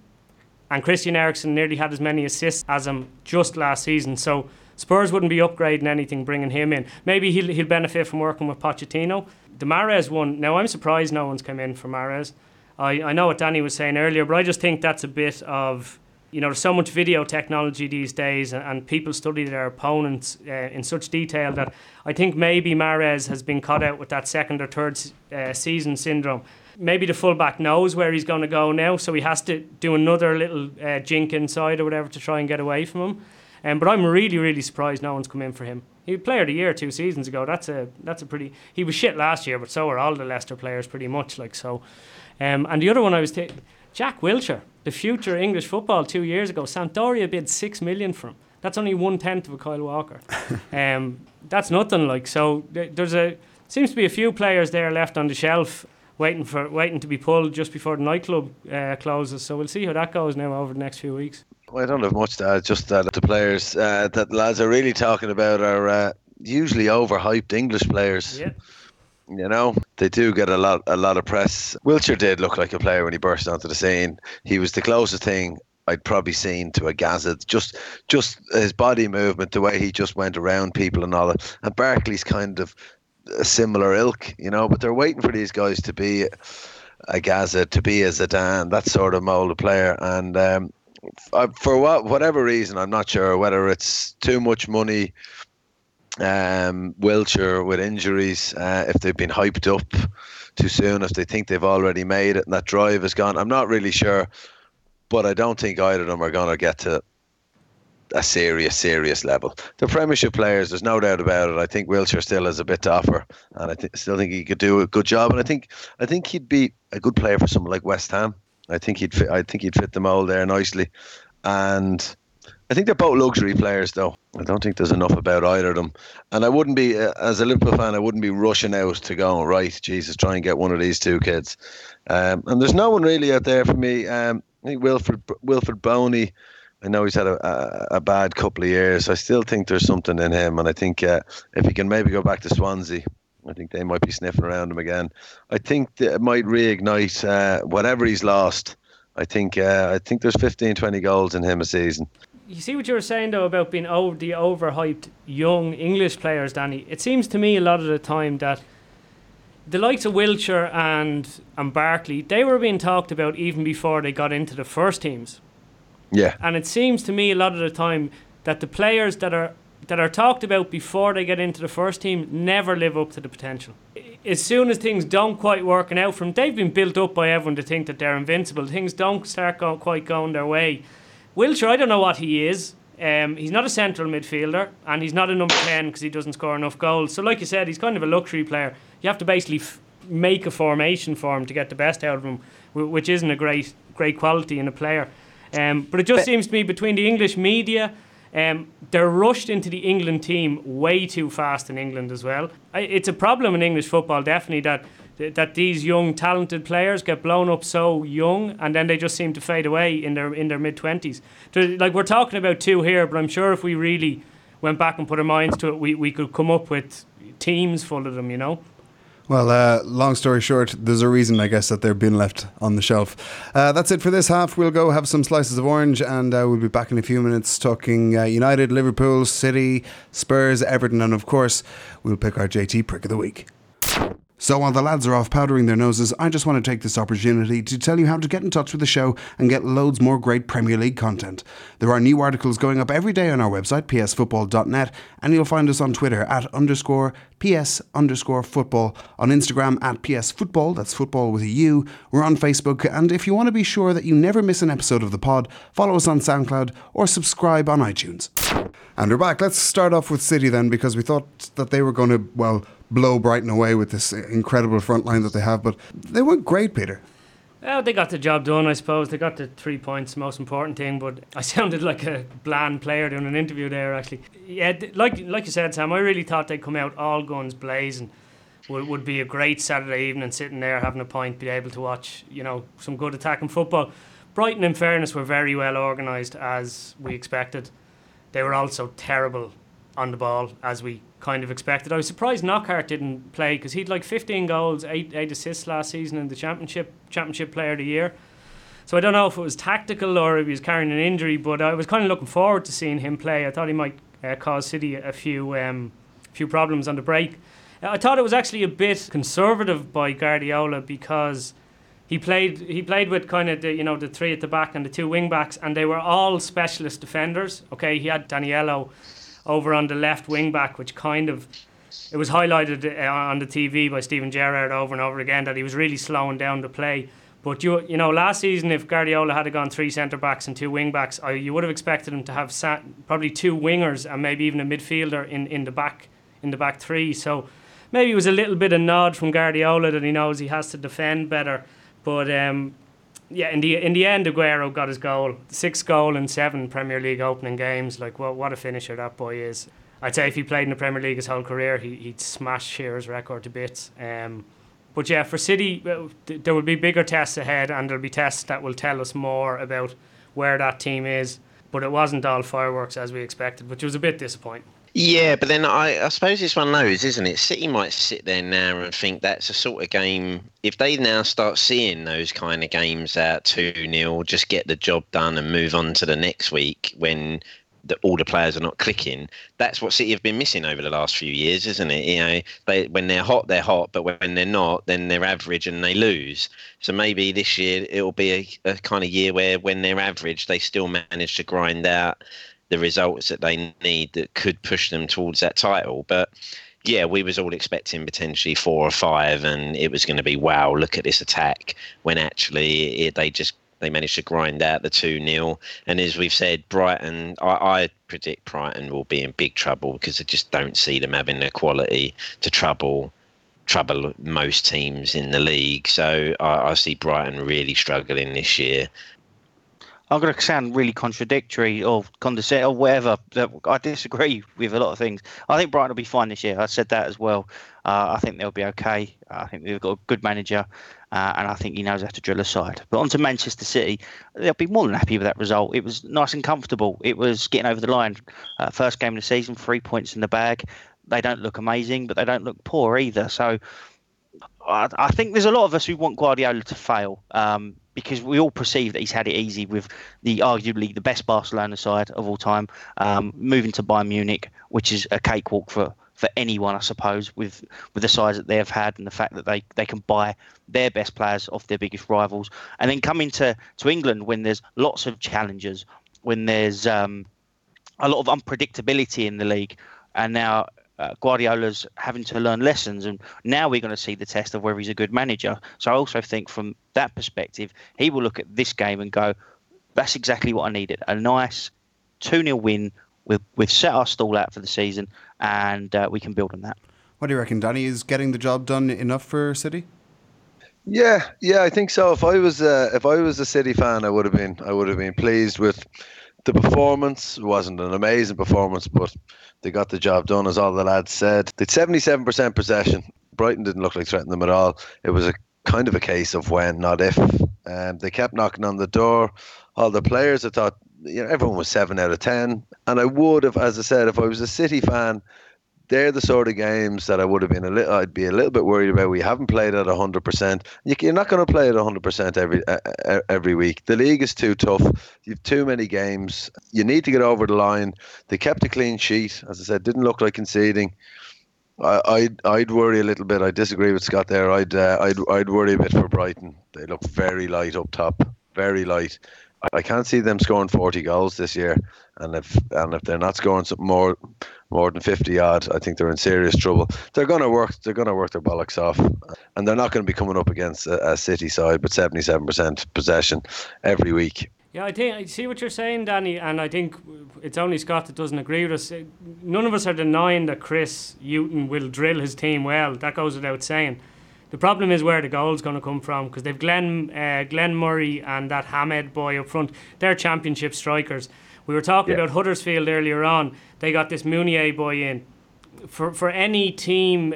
And Christian Eriksen nearly had as many assists as him just last season. So Spurs wouldn't be upgrading anything bringing him in. Maybe he'll benefit from working with Pochettino. The Mahrez one, now I'm surprised no one's come in for Mahrez. I know what Danny was saying earlier, but I just think that's a bit of, there's so much video technology these days and people study their opponents in such detail that I think maybe Mahrez has been caught out with that second or third season syndrome. Maybe the fullback knows where he's going to go now, so he has to do another little jink inside or whatever to try and get away from him. But I'm really, really surprised no one's come in for him. He was player of the year 2 seasons ago. That's a pretty... He was shit last year, but so are all the Leicester players pretty much, so... And the other one I was Jack Wilshere, the future English football 2 years ago. Sampdoria bid $6 million for him. That's only 1/10 of a Kyle Walker. That's nothing. So seems to be a few players there left on the shelf, waiting to be pulled just before the nightclub closes. So we'll see how that goes now over the next few weeks. Well, I don't have much to add. Just that the players that lads are really talking about are usually overhyped English players. Yeah. They do get a lot of press. Wilshere did look like a player when he burst onto the scene. He was the closest thing I'd probably seen to a Gazette. Just his body movement, the way he just went around people and all that. And Barkley's kind of a similar ilk, but they're waiting for these guys to be a Gazette, to be a Zidane, that sort of mould of player. And whatever reason, I'm not sure whether it's too much money, Wilshere with injuries, if they've been hyped up too soon, if they think they've already made it and that drive is gone. I'm not really sure, but I don't think either of them are going to get to a serious level. The Premiership players, there's no doubt about it. I think Wilshere still has a bit to offer, and I still think he could do a good job. And I think he'd be a good player for someone like West Ham. I think he'd fit the mould there nicely. And I think they're both luxury players, though. I don't think there's enough about either of them. And I wouldn't be, as a Liverpool fan, I wouldn't be rushing out to go, right, Jesus, try and get one of these two kids. And there's no one really out there for me. I think Wilfred Boney, I know he's had a bad couple of years. I still think there's something in him. And I think if he can maybe go back to Swansea, I think they might be sniffing around him again. I think that it might reignite whatever he's lost. I think there's 15, 20 goals in him a season. You see what you were saying, though, about being the overhyped young English players, Danny. It seems to me a lot of the time that the likes of Wilshere and Barkley, they were being talked about even before they got into the first teams. Yeah. And it seems to me a lot of the time that the players that are talked about before they get into the first team never live up to the potential. As soon as things don't quite work out for them, they've been built up by everyone to think that they're invincible. Things don't start quite going their way. Wilshere, I don't know what he is. He's not a central midfielder, and he's not a number 10 because he doesn't score enough goals. So like you said, he's kind of a luxury player. You have to basically make a formation for him to get the best out of him, which isn't a great quality in a player. But it just seems to me between the English media, they're rushed into the England team way too fast in England as well. It's a problem in English football, definitely, that these young, talented players get blown up so young, and then they just seem to fade away in their mid-20s. So, like, we're talking about two here, but I'm sure if we really went back and put our minds to it, we could come up with teams full of them, you know? Well, long story short, there's a reason, I guess, that they're being left on the shelf. That's it for this half. We'll go have some slices of orange, and we'll be back in a few minutes talking United, Liverpool, City, Spurs, Everton, and of course, we'll pick our JT Prick of the Week. So while the lads are off powdering their noses, I just want to take this opportunity to tell you how to get in touch with the show and get loads more great Premier League content. There are new articles going up every day on our website, psfootball.net, and you'll find us on Twitter @_PS_football, on Instagram @PSFootball, that's football with a U. We're on Facebook, and if you want to be sure that you never miss an episode of the pod, follow us on SoundCloud or subscribe on iTunes. And we're back. Let's start off with City then, because we thought that they were going to, well, blow Brighton away with this incredible front line that they have, but they weren't great, Peter. Well, they got the job done, I suppose. They got the 3 points, the most important thing, but I sounded like a bland player doing an interview there, actually. Yeah, like you said, Sam, I really thought they'd come out all guns blazing. Would be a great Saturday evening sitting there having a pint, be able to watch, you know, some good attacking football. Brighton, in fairness, were very well organised, as we expected. They were also terrible on the ball, as we kind of expected. I was surprised Knockhart didn't play, because he'd like 15 goals, 8 assists last season in the Championship Player of the Year. So I don't know if it was tactical or if he was carrying an injury, but I was kind of looking forward to seeing him play. I thought he might cause City a few problems on the break. I thought it was actually a bit conservative by Guardiola, because he played with kind of the three at the back and the two wing backs, and they were all specialist defenders. Okay, he had Daniello over on the left wing back, which kind of, it was highlighted on the TV by Steven Gerrard over and over again that he was really slowing down the play. But you know, last season, if Guardiola had gone three centre backs and two wing backs, you would have expected him to have probably two wingers and maybe even a midfielder in the back three. So maybe it was a little bit of nod from Guardiola that he knows he has to defend better. But yeah, in the end, Aguero got his goal. 6th goal in 7 Premier League opening games. Like, what a finisher that boy is. I'd say if he played in the Premier League his whole career, he'd smash Shearer's record to bits. But yeah, for City, there will be bigger tests ahead, and there'll be tests that will tell us more about where that team is. But it wasn't all fireworks as we expected, which was a bit disappointing. Yeah, but then I suppose it's one of those, isn't it? City might sit there now and think that's a sort of game. If they now start seeing those kind of games out 2-0, just get the job done and move on to the next week when all the players are not clicking. That's what City have been missing over the last few years, isn't it? You know, when they're hot, but when they're not, then they're average and they lose. So maybe this year it'll be a kind of year where when they're average, they still manage to grind out the results that they need that could push them towards that title. But yeah, we was all expecting potentially 4 or 5, and it was going to be, wow, look at this attack, when actually they just They managed to grind out the 2-0. And as we've said, Brighton, I predict Brighton will be in big trouble because I just don't see them having the quality to trouble most teams in the league. So I see Brighton really struggling this year. I'm going to sound really contradictory or condescending or whatever. I disagree with a lot of things. I think Brighton will be fine this year. I said that as well. I think they'll be okay. I think they've got a good manager, and I think he knows how to drill a side. But on to Manchester City. They'll be more than happy with that result. It was nice and comfortable. It was getting over the line. First game of the season, 3 points in the bag. They don't look amazing, but they don't look poor either. So I think there's a lot of us who want Guardiola to fail. Because we all perceive that he's had it easy with the arguably the best Barcelona side of all time, moving to Bayern Munich, which is a cakewalk for anyone, I suppose, with the size that they have had and the fact that they can buy their best players off their biggest rivals. And then coming to England when there's lots of challengers, when there's a lot of unpredictability in the league. And now Guardiola's having to learn lessons, and now we're going to see the test of whether he's a good manager. So I also think from that perspective, he will look at this game and go, that's exactly what I needed. A nice 2-0 win. We've set our stall out for the season, and we can build on that. What do you reckon, Danny? Is getting the job done enough for City? Yeah, I think so. If I was a City fan, I would have been pleased with the performance. It wasn't an amazing performance, but they got the job done, as all the lads said. They had 77% possession. Brighton didn't look like threatening them at all. It was a kind of a case of when, not if. They kept knocking on the door. All the players, I thought, everyone was 7 out of 10. And I would have, as I said, if I was a City fan, they're the sort of games that I'd be a little bit worried about. We haven't played at 100%. You're not going to play at 100% every week. The league is too tough. You've too many games. You need to get over the line. They kept a clean sheet. As I said, didn't look like conceding. I'd worry a little bit. I disagree with Scott there. I'd worry a bit for Brighton. They look very light up top. Very light. I can't see them scoring 40 goals this year, and if they're not scoring something more than 50 odd, I think they're in serious trouble. They're going to work their bollocks off, and they're not going to be coming up against a City side with 77% possession every week. Yeah, I think I see what you're saying, Danny, and I think it's only Scott that doesn't agree with us. None of us are denying that Chris Hughton will drill his team well. That goes without saying. The problem is where the goal's going to come from, because they've Glenn Murray and that Hamed boy up front. They're championship strikers. We were talking about Huddersfield earlier on. They got this Mounié boy in. For any team,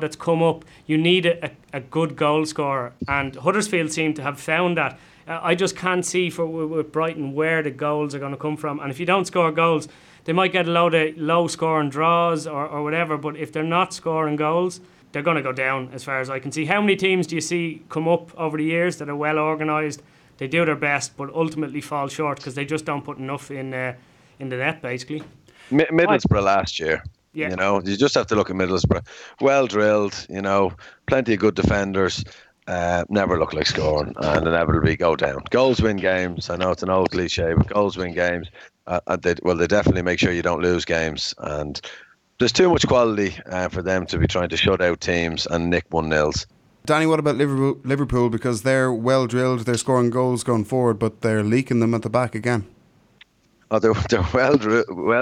that's come up, you need a good goal scorer, and Huddersfield seem to have found that. I just can't see with Brighton where the goals are going to come from. And if you don't score goals, they might get a load of low-scoring draws or whatever, but if they're not scoring goals, they're going to go down as far as I can see. How many teams do you see come up over the years that are well organised? They do their best, but ultimately fall short because they just don't put enough in the net, basically. Middlesbrough last year. Yeah. You just have to look at Middlesbrough. Well drilled, plenty of good defenders. Never look like scoring, and inevitably go down. Goals win games. I know it's an old cliche, but goals win games. They definitely make sure you don't lose games. And there's too much quality for them to be trying to shut out teams and nick 1-0s. Danny, what about Liverpool? Because they're well drilled, they're scoring goals going forward, but they're leaking them at the back again. Oh, they're well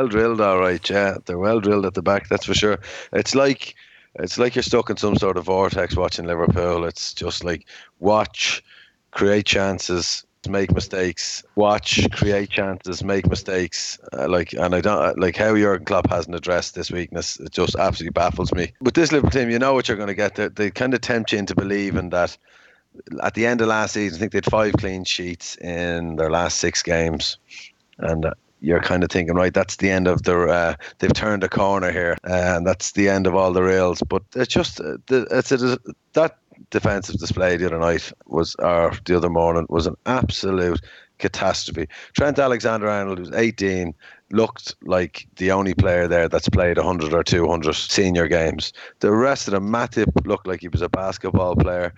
drilled, all right, yeah. They're well drilled at the back, that's for sure. It's like you're stuck in some sort of vortex watching Liverpool. It's just like watch, create chances, make mistakes. Watch, create chances, make mistakes. How Jurgen Klopp hasn't addressed this weakness. It just absolutely baffles me. With this Liverpool team, you know what you're going to get. They kind of tempt you into believing that. At the end of last season, I think they had 5 clean sheets in their last 6 games, and you're kind of thinking, right, that's the end of their. They've turned a corner here, and that's the end of all the rails. But it's just that defensive display the other night the other morning was an absolute catastrophe. Trent Alexander-Arnold, who's 18, looked like the only player there that's played 100 or 200 senior games. The rest of them, Matip looked like he was a basketball player.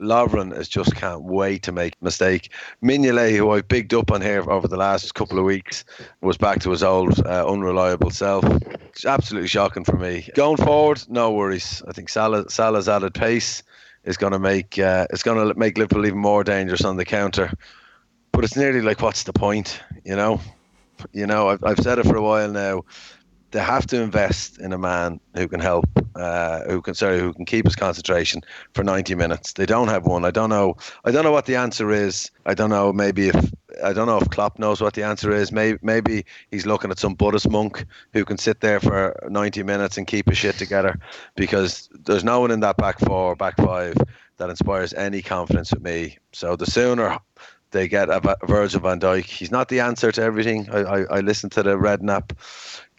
Lovren is just can't wait to make a mistake. Mignolet, who I've bigged up on here over the last couple of weeks, was back to his old unreliable self. It's absolutely shocking for me. Going forward, no worries. I think Salah's added pace is going to make Liverpool even more dangerous on the counter. But it's nearly like, what's the point? You know, I've said it for a while now. They have to invest in a man who can help, who can keep his concentration for 90 minutes. They don't have one. I don't know what the answer is. I don't know if Klopp knows what the answer is. Maybe he's looking at some Buddhist monk who can sit there for 90 minutes and keep his shit together, because there's no one in that back four, back five that inspires any confidence with me. So the sooner they get a Virgil van Dijk, he's not the answer to everything. I listened to the Redknapp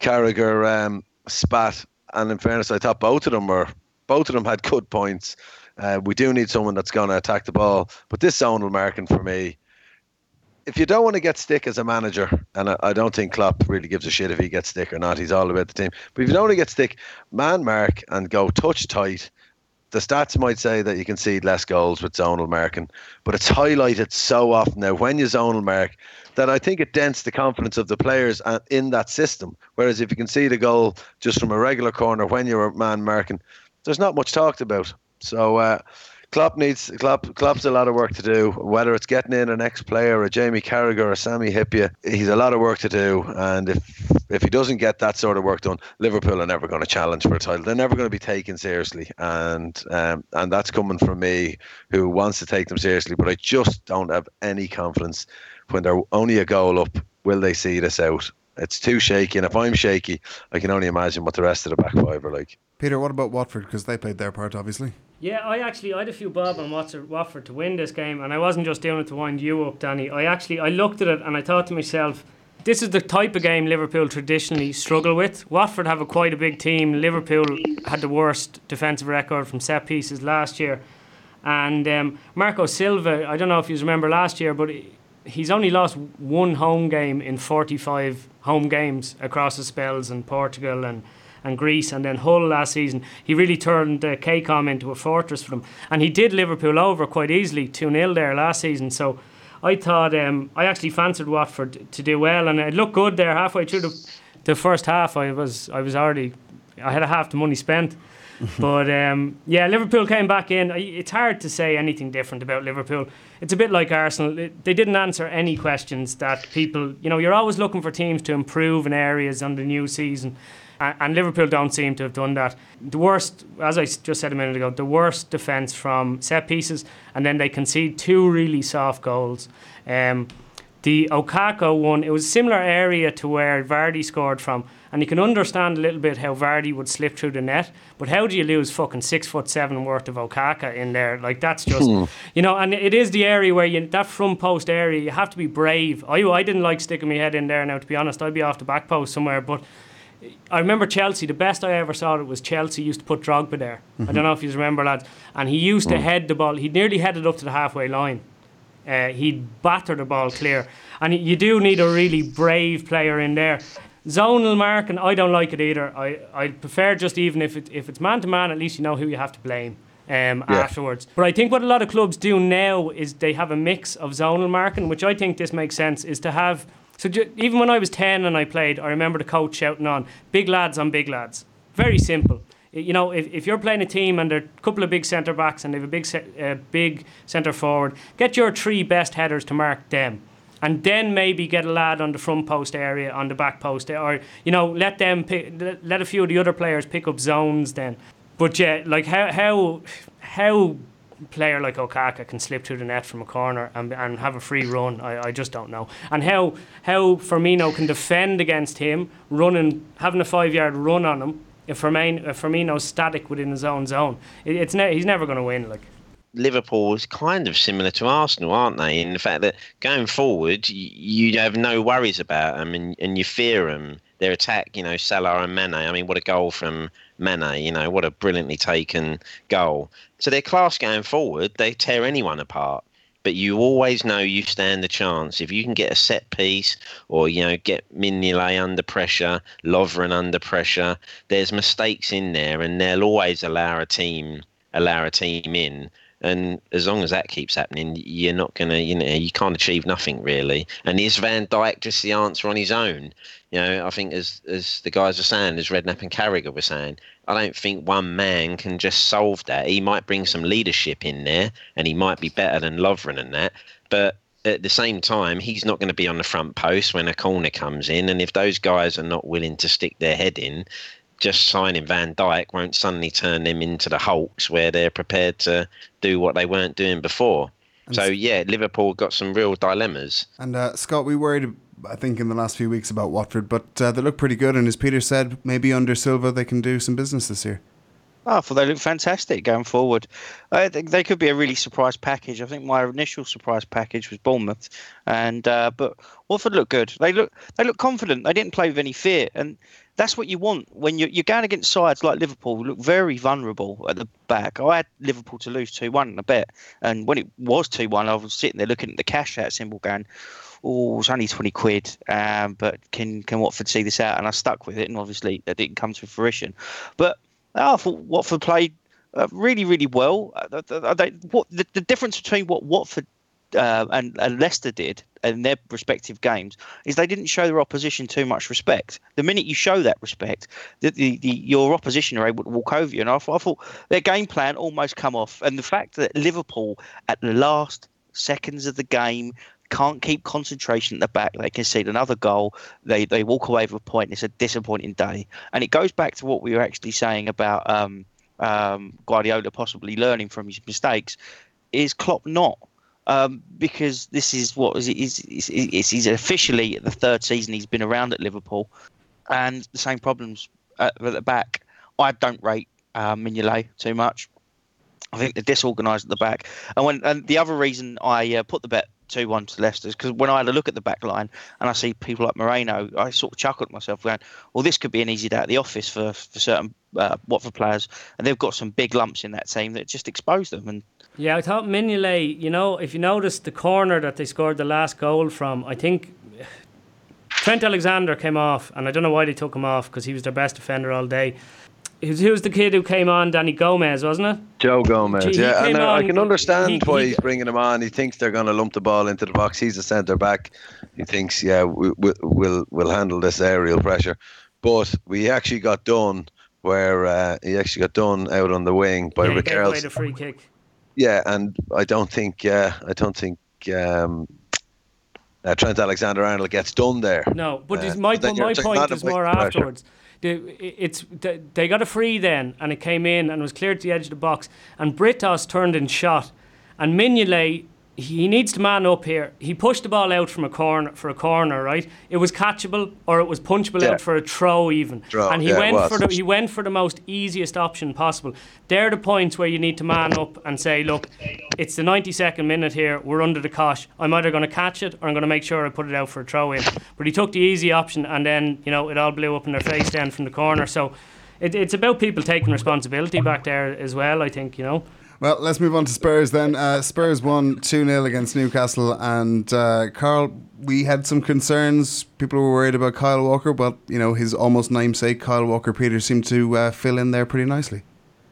Carragher spat, and in fairness, I thought both of them had good points. We do need someone that's going to attack the ball, but this zonal marking for me, if you don't want to get stick as a manager, and I don't think Klopp really gives a shit if he gets stick or not, he's all about the team, but if you don't want to get stick, man mark and go touch tight. The stats might say that you concede less goals with zonal marking, but it's highlighted so often now when you zonal mark that I think it dents the confidence of the players in that system. Whereas if you concede a goal just from a regular corner when you're man marking, there's not much talked about. So Klopp's a lot of work to do, whether it's getting in an ex-player, a Jamie Carragher or a Sammy Hyypiä. He's a lot of work to do, and if he doesn't get that sort of work done, Liverpool are never going to challenge for a title. They're never going to be taken seriously, and that's coming from me, who wants to take them seriously, but I just don't have any confidence when they're only a goal up. Will they see this out? It's too shaky, and if I'm shaky, I can only imagine what the rest of the back five are like. Peter, what about Watford? Because they played their part, obviously. Yeah, I had a few bob on Watford to win this game, and I wasn't just doing it to wind you up, Danny. I looked at it and I thought to myself, this is the type of game Liverpool traditionally struggle with. Watford have quite a big team. Liverpool had the worst defensive record from set pieces last year. And Marco Silva, I don't know if you remember last year, but he's only lost one home game in 45 home games across the spells in Portugal and Greece and then Hull last season. He really turned the KCOM into a fortress for them, and he did Liverpool over quite easily 2-0 there last season. So I thought I actually fancied Watford to do well, and it looked good there halfway through the first half. I had a half the money spent. But yeah, Liverpool came back in. It's hard to say anything different about Liverpool. It's a bit like Arsenal. They didn't answer any questions that people, you're always looking for teams to improve in areas on the new season, and Liverpool don't seem to have done that. The worst, as I just said a minute ago, the worst defence from set pieces, and then they concede two really soft goals. The Okako one, it was a similar area to where Vardy scored from, and you can understand a little bit how Vardy would slip through the net, but how do you lose fucking 6'7" worth of Okaka in there? Like, that's just, and it is the area where that front post area, you have to be brave. I didn't like sticking my head in there now, to be honest. I'd be off the back post somewhere, but I remember Chelsea, the best I ever saw it was Chelsea used to put Drogba there. Mm-hmm. I don't know if you remember, lads. And he used to head the ball. He nearly headed up to the halfway line. He'd batter the ball clear. And you do need a really brave player in there. Zonal mark, and I don't like it either. I prefer just, even if it's man-to-man, at least you know who you have to blame afterwards. But I think what a lot of clubs do now is they have a mix of zonal marking, which I think this makes sense, is to have... So even when I was 10 and I played, I remember the coach shouting on, big lads on big lads. Very simple. You know, if you're playing a team and there are a couple of big centre-backs and they have a big centre-forward, get your three best headers to mark them. And then maybe get a lad on the front post area, on the back post, or, let them let a few of the other players pick up zones then. But, yeah, like, how player like Okaka can slip through the net from a corner and have a free run, I just don't know. And how Firmino can defend against him, having a 5-yard run on him, if Firmino's static within his own zone. He's never going to win, like. Liverpool is kind of similar to Arsenal, aren't they? In the fact that going forward, you have no worries about them and you fear them. Their attack, Salah and Mane. I mean, what a goal from Mane, what a brilliantly taken goal. So their class going forward, they tear anyone apart. But you always know you stand a chance. If you can get a set piece or, get Mignolet under pressure, Lovren under pressure, there's mistakes in there and they'll always allow a team in. And as long as that keeps happening, you're not going to, you can't achieve nothing really. And is Van Dijk just the answer on his own? I think as the guys were saying, as Redknapp and Carragher were saying, I don't think one man can just solve that. He might bring some leadership in there and he might be better than Lovren and that. But at the same time, he's not going to be on the front post when a corner comes in. And if those guys are not willing to stick their head in, just signing Van Dijk won't suddenly turn them into the Hulks where they're prepared to do what they weren't doing before. And so, yeah, Liverpool got some real dilemmas. And Scott, we worried, I think, in the last few weeks about Watford, but they look pretty good. And as Peter said, maybe under Silva, they can do some business this year. Oh, I thought they looked fantastic going forward. I think they could be a really surprise package. I think my initial surprise package was Bournemouth, and but Watford looked good. They looked confident. They didn't play with any fear, and that's what you want when you're going against sides like Liverpool, who look very vulnerable at the back. I had Liverpool to lose 2-1 in a bet, and when it was 2-1, I was sitting there looking at the cash out symbol, going, "Oh, it's only £20, but can Watford see this out?" And I stuck with it, and obviously that didn't come to fruition, but. I thought Watford played really, really well. The difference between what Watford and Leicester did in their respective games is they didn't show their opposition too much respect. The minute you show that respect, your opposition are able to walk over you. And I thought their game plan almost come off. And the fact that Liverpool, at the last seconds of the game, can't keep concentration at the back. They concede another goal. They walk away with a point. It's a disappointing day. And it goes back to what we were actually saying about Guardiola possibly learning from his mistakes. Is Klopp not? Because this is what is it? He's officially the third season he's been around at Liverpool, and the same problems at the back. I don't rate Mignolet too much. I think they're disorganised at the back. And the other reason I put the bet 2-1 to Leicester's, because when I had a look at the back line and I see people like Moreno, I sort of chuckled at myself going, well, this could be an easy day at the office for certain Watford players, and they've got some big lumps in that team that just expose them. And yeah, I thought Mignolet, if you notice the corner that they scored the last goal from, I think Trent Alexander came off, and I don't know why they took him off because he was their best defender all day. Who was the kid who came on? Danny Gomez, wasn't it? Joe Gomez, yeah. And I can understand why he's bringing him on. He thinks they're going to lump the ball into the box. He's a centre-back. He thinks, we'll handle this aerial pressure. But we actually got done out on the wing by Rick Earls. He gave away the free kick. Yeah, and I don't think Trent Alexander-Arnold gets done there. No, but my point is more afterwards. They got a free then, and it came in and was cleared to the edge of the box, and Britos turned and shot, and Mignolet, he needs to man up here. He pushed the ball out for a corner, right? It was catchable, or it was punchable out for a throw even. And he went for the most easiest option possible. They're the points where you need to man up and say, look, it's the 92nd minute here, we're under the cosh. I'm either going to catch it or I'm going to make sure I put it out for a throw in. But he took the easy option, and then, it all blew up in their face then from the corner. So it's about people taking responsibility back there as well, I think, Well, let's move on to Spurs then. Spurs won 2-0 against Newcastle, and Carl, we had some concerns. People were worried about Kyle Walker, but his almost namesake Kyle Walker-Peters seemed to fill in there pretty nicely.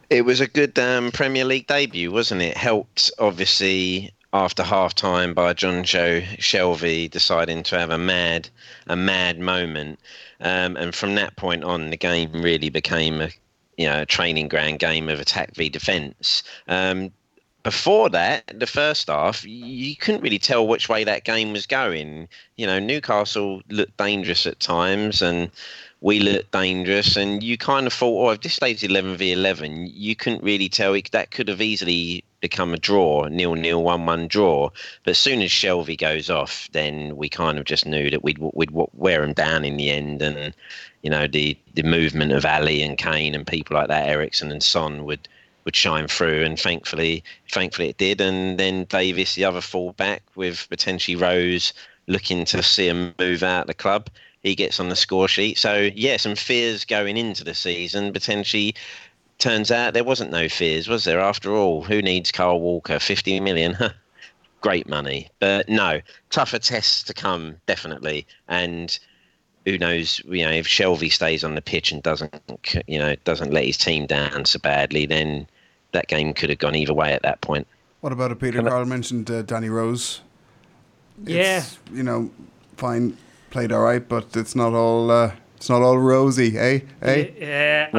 It was a good Premier League debut, wasn't it? Helped, obviously, after half-time by John Joe Shelby deciding to have a mad moment. And from that point on, the game really became a training ground game of attack v defence. Before that, the first half, you couldn't really tell which way that game was going. Newcastle looked dangerous at times, and we looked dangerous, and you kind of thought, if this stays 11 v 11, you couldn't really tell. That could have easily become a draw, 0-0, 1-1 draw. But as soon as Shelby goes off, then we kind of just knew that we'd wear him down in the end, and the movement of Ali and Kane and people like that, Ericsson and Son would shine through, and thankfully it did. And then Davis, the other fullback, with potentially Rose looking to see him move out of the club, he gets on the score sheet. So, yeah, some fears going into the season. Potentially, turns out there wasn't no fears, was there? After all, who needs Kyle Walker? 50 million, great money. But no, tougher tests to come, definitely. And who knows, if Shelby stays on the pitch and doesn't let his team down so badly, then that game could have gone either way at that point. What about Peter? Carl mentioned Danny Rose. Yeah. It's, fine, played all right, but it's not all rosy, eh? Yeah.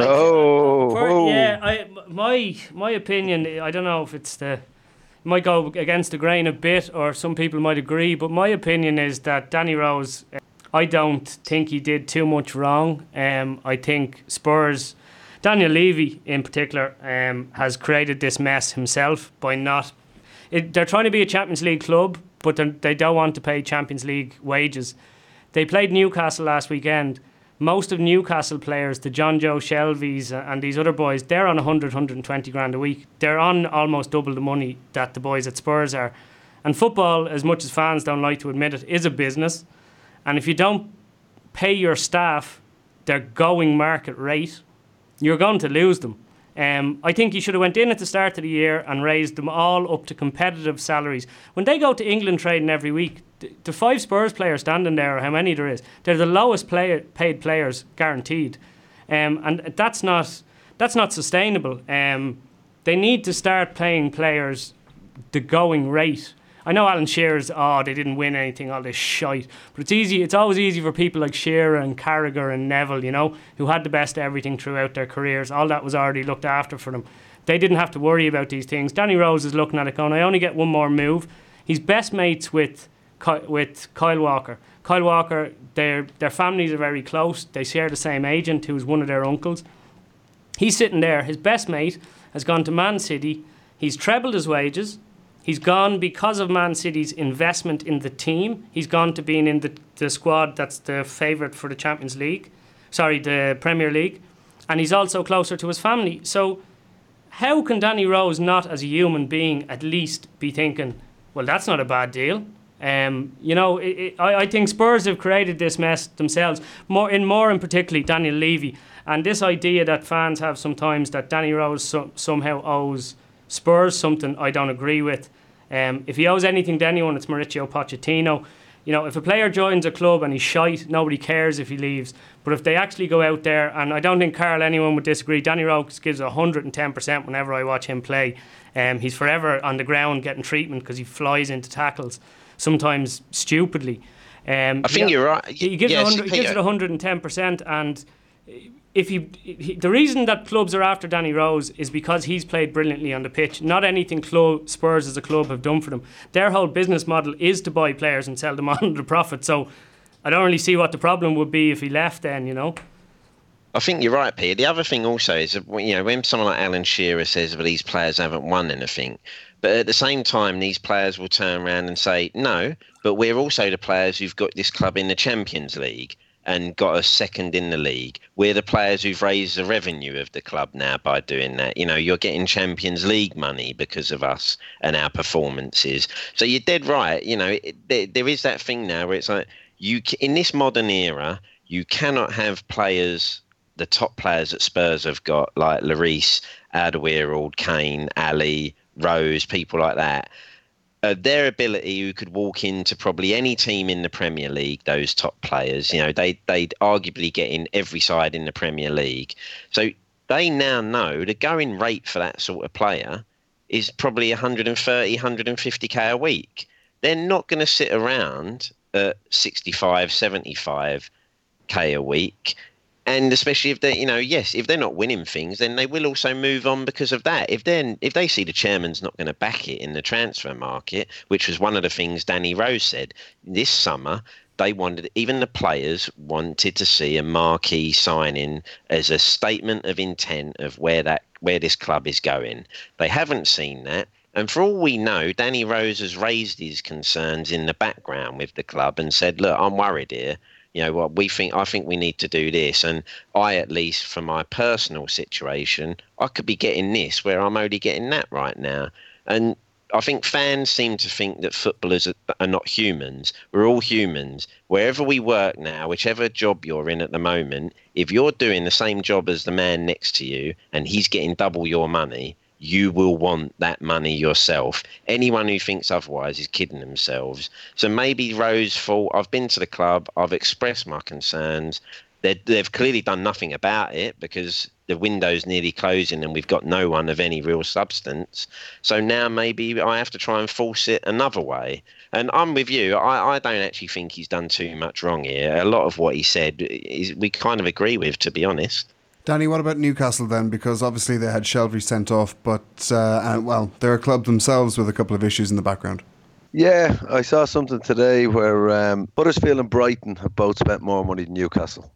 My opinion, I don't know if it's the might go against the grain a bit, or some people might agree, but my opinion is that Danny Rose, I don't think he did too much wrong. I think Spurs, Daniel Levy in particular, has created this mess himself by not... They're trying to be a Champions League club, but they don't want to pay Champions League wages. They played Newcastle last weekend. Most of Newcastle players, the John Joe Shelvies and these other boys, they're on 100, 120 grand a week. They're on almost double the money that the boys at Spurs are. And football, as much as fans don't like to admit it, is a business. And if you don't pay your staff their going market rate, you're going to lose them. I think you should have went in at the start of the year and raised them all up to competitive salaries. When they go to England trading every week, the five Spurs players standing there, or how many there is, they're the lowest paid players guaranteed. And that's not sustainable. They need to start paying players the going rate. I know Alan Shearer's, they didn't win anything, all this shite. But it's easy. It's always easy for people like Shearer and Carragher and Neville, who had the best of everything throughout their careers. All that was already looked after for them. They didn't have to worry about these things. Danny Rose is looking at it going, I only get one more move. He's best mates with Kyle Walker. Kyle Walker, their families are very close. They share the same agent, who's one of their uncles. He's sitting there. His best mate has gone to Man City. He's trebled his wages. He's gone because of Man City's investment in the team. He's gone to being in the squad that's the favourite for the Champions League. Sorry, the Premier League. And he's also closer to his family. So how can Danny Rose not, as a human being, at least be thinking, well, that's not a bad deal? I think Spurs have created this mess themselves, more in particularly Daniel Levy. And this idea that fans have sometimes that Danny Rose somehow owes Spurs something, I don't agree with. If he owes anything to anyone, it's Mauricio Pochettino. If a player joins a club and he's shite, nobody cares if he leaves. But if they actually go out there, and I don't think anyone would disagree, Danny Rose gives 110% whenever I watch him play. He's forever on the ground getting treatment because he flies into tackles, sometimes stupidly. I think you're right. He gives it 110%, and if the reason that clubs are after Danny Rose is because he's played brilliantly on the pitch. Not anything Spurs as a club have done for them. Their whole business model is to buy players and sell them on to profit. So I don't really see what the problem would be if he left then, I think you're right, Peter. The other thing also is, when someone like Alan Shearer says, well, these players haven't won anything. But at the same time, these players will turn around and say, no, but we're also the players who've got this club in the Champions League and got us second in the league. We're the players who've raised the revenue of the club now by doing that. You're getting Champions League money because of us and our performances. So you're dead right. There is that thing now where it's like, in this modern era, you cannot have players, the top players that Spurs have got, like Lloris, Alderweireld, Kane, Ali, Rose, people like that. Their ability, who could walk into probably any team in the Premier League, those top players, they'd arguably get in every side in the Premier League. So they now know the going rate for that sort of player is probably 130, 150k a week. They're not going to sit around at 65, 75k a week. And especially if they, if they're not winning things, then they will also move on because of that. If they see the chairman's not going to back it in the transfer market, which was one of the things Danny Rose said this summer, even the players wanted to see a marquee signing as a statement of intent of where this club is going. They haven't seen that. And for all we know, Danny Rose has raised his concerns in the background with the club and said, look, I'm worried here. I think we need to do this. And I, at least for my personal situation, I could be getting this where I'm only getting that right now. And I think fans seem to think that footballers are not humans. We're all humans. Wherever we work now, whichever job you're in at the moment, if you're doing the same job as the man next to you and he's getting double your money, you will want that money yourself. Anyone who thinks otherwise is kidding themselves. So maybe Rose thought, I've been to the club, I've expressed my concerns. They've clearly done nothing about it because the window's nearly closing and we've got no one of any real substance. So now maybe I have to try and force it another way. And I'm with you. I don't actually think he's done too much wrong here. A lot of what he said, we kind of agree with, to be honest. Danny, what about Newcastle then? Because obviously they had Shelby sent off, but they're a club themselves with a couple of issues in the background. Yeah, I saw something today where Huddersfield and Brighton have both spent more money than Newcastle.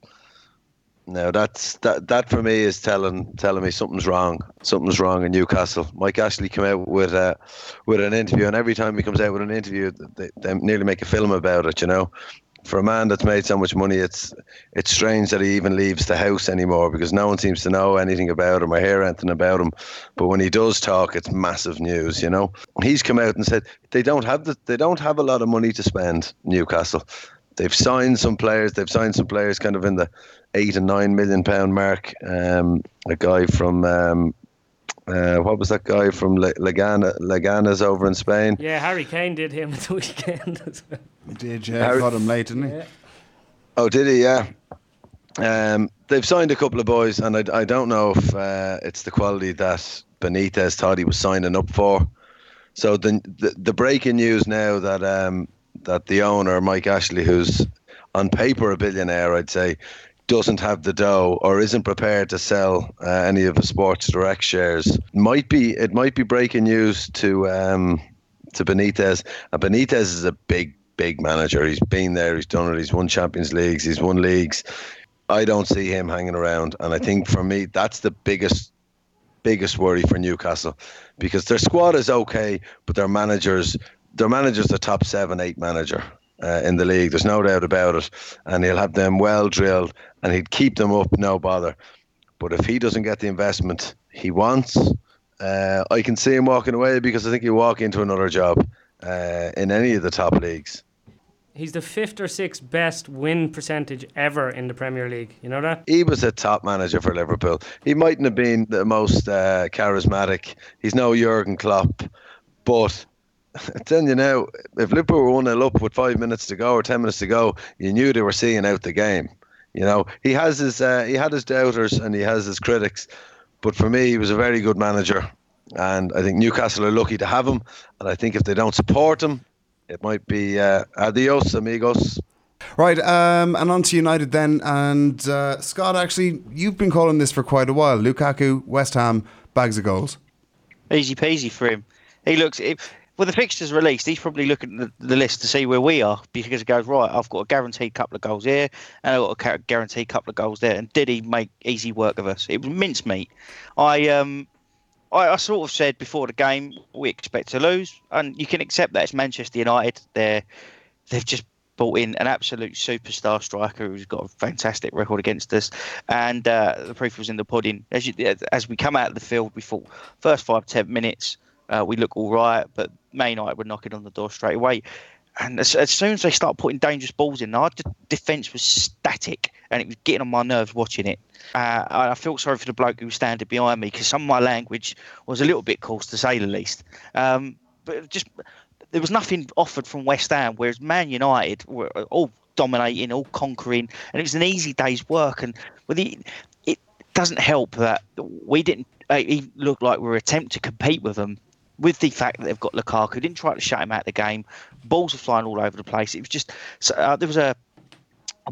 Now that for me is telling me something's wrong. Something's wrong in Newcastle. Mike Ashley came out with an interview, and every time he comes out with an interview, they nearly make a film about it. You know, for a man that's made so much money, it's strange that he even leaves the house anymore because no one seems to know anything about him or hear anything about him. But when he does talk, it's massive news. You know, he's come out and said they don't have a lot of money to spend. Newcastle, they've signed some players. They've signed some players kind of in the £8 and £9 million mark. A guy from what was that guy from Leganes over in Spain? Yeah, Harry Kane did him at the weekend as well. He did, yeah. Got him late, didn't he? Yeah. Oh, did he? Yeah. They've signed a couple of boys, and I don't know if it's the quality that Benitez thought he was signing up for. So the breaking news now that the owner Mike Ashley, who's on paper a billionaire, I'd say, doesn't have the dough or isn't prepared to sell any of the Sports Direct shares. It might be breaking news to Benitez. And Benitez is a big, big manager. He's been there. He's done it. He's won Champions Leagues. He's won leagues. I don't see him hanging around. And I think for me, that's the biggest worry for Newcastle, because their squad is okay, but their manager's the top 7-8 manager. In the league, there's no doubt about it, and he'll have them well drilled and he'd keep them up, no bother. But if he doesn't get the investment he wants, I can see him walking away, because I think he'll walk into another job in any of the top leagues. He's the 5th or 6th best win percentage ever in the Premier League. You know that? He was a top manager for Liverpool. He mightn't have been the most charismatic. He's no Jurgen Klopp, but I'm telling you now, if Liverpool were 1-0 up with 5 minutes to go or 10 minutes to go, you knew they were seeing out the game. You know, he had his doubters and he has his critics, but for me, he was a very good manager, and I think Newcastle are lucky to have him. And I think if they don't support him, it might be adios, amigos. Right, and on to United then. And Scott, actually, you've been calling this for quite a while. Lukaku, West Ham, bags of goals. Easy peasy for him. He looks. Well, the fixture's released. He's probably looking at the list to see where we are, because he goes, right, I've got a guaranteed couple of goals here and I've got a guaranteed couple of goals there. And did he make easy work of us? It was mincemeat. I sort of said before the game, we expect to lose. And you can accept that. It's Manchester United. They've just bought in an absolute superstar striker who's got a fantastic record against us. And the proof was in the pudding. As we come out of the field, we thought, first 5-10 minutes... we look all right, but Man United were knocking on the door straight away. And as soon as they start putting dangerous balls in, our defence was static, and it was getting on my nerves watching it. I felt sorry for the bloke who was standing behind me, because some of my language was a little bit coarse, to say the least. But just there was nothing offered from West Ham, whereas Man United were all dominating, all conquering, and it was an easy day's work. And it doesn't help that we didn't look like we were attempting to compete with them, with the fact that they've got Lukaku, didn't try to shut him out of the game. Balls were flying all over the place. It was just, there was a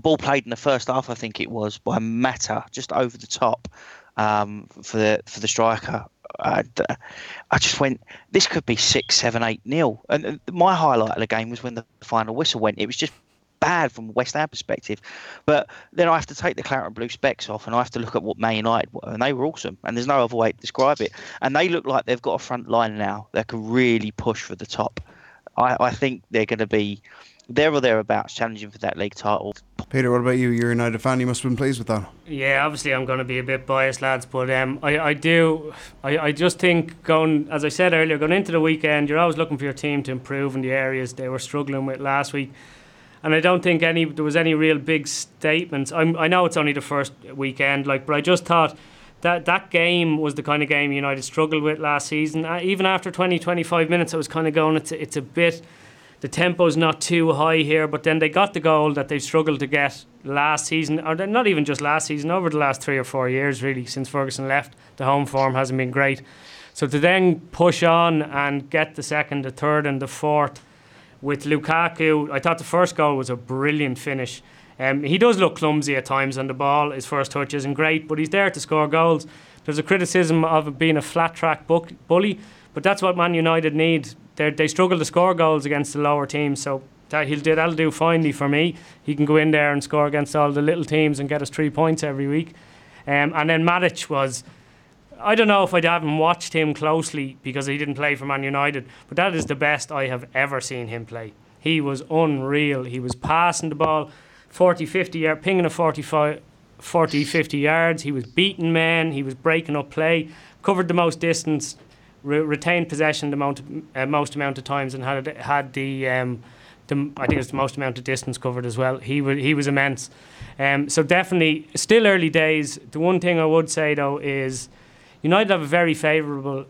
ball played in the first half, I think it was, by Mata, just over the top for the striker. I just went, this could be 6, 7, 8-0. And my highlight of the game was when the final whistle went. It was just bad from a West Ham perspective, but then I have to take the claret and blue specs off and I have to look at what Man United were, and they were awesome, and there's no other way to describe it. And they look like they've got a front line now that can really push for the top. I think they're going to be there or thereabouts challenging for that league title. Peter, what about you? You're a United fan, you must have been pleased with that. Yeah, obviously I'm going to be a bit biased, lads, but I just think, going, as I said earlier, going into the weekend, you're always looking for your team to improve in the areas they were struggling with last week. And I don't think there was any real big statements. I know it's only the first weekend, but I just thought that game was the kind of game United struggled with last season. Even after 20, 25 minutes, I was kind of going, it's a bit, the tempo's not too high here. But then they got the goal that they struggled to get last season, or not even just last season, over the last 3 or 4 years, really, since Ferguson left. The home form hasn't been great. So to then push on and get the second, the third and the fourth, with Lukaku, I thought the first goal was a brilliant finish. He does look clumsy at times on the ball. His first touch isn't great, but he's there to score goals. There's a criticism of being a flat-track bully, but that's what Man United need. They struggle to score goals against the lower teams, so that'll do finely for me. He can go in there and score against all the little teams and get us 3 points every week. And then Matic was... I don't know if I haven't watched him closely because he didn't play for Man United, but that is the best I have ever seen him play. He was unreal. He was passing the ball 40-50 yards, pinging a 40-50 yards. He was beating men. He was breaking up play, covered the most distance, retained possession the most amount of times, and I think it's the most amount of distance covered as well. He was immense. So definitely, still early days. The one thing I would say though is United have a very favourable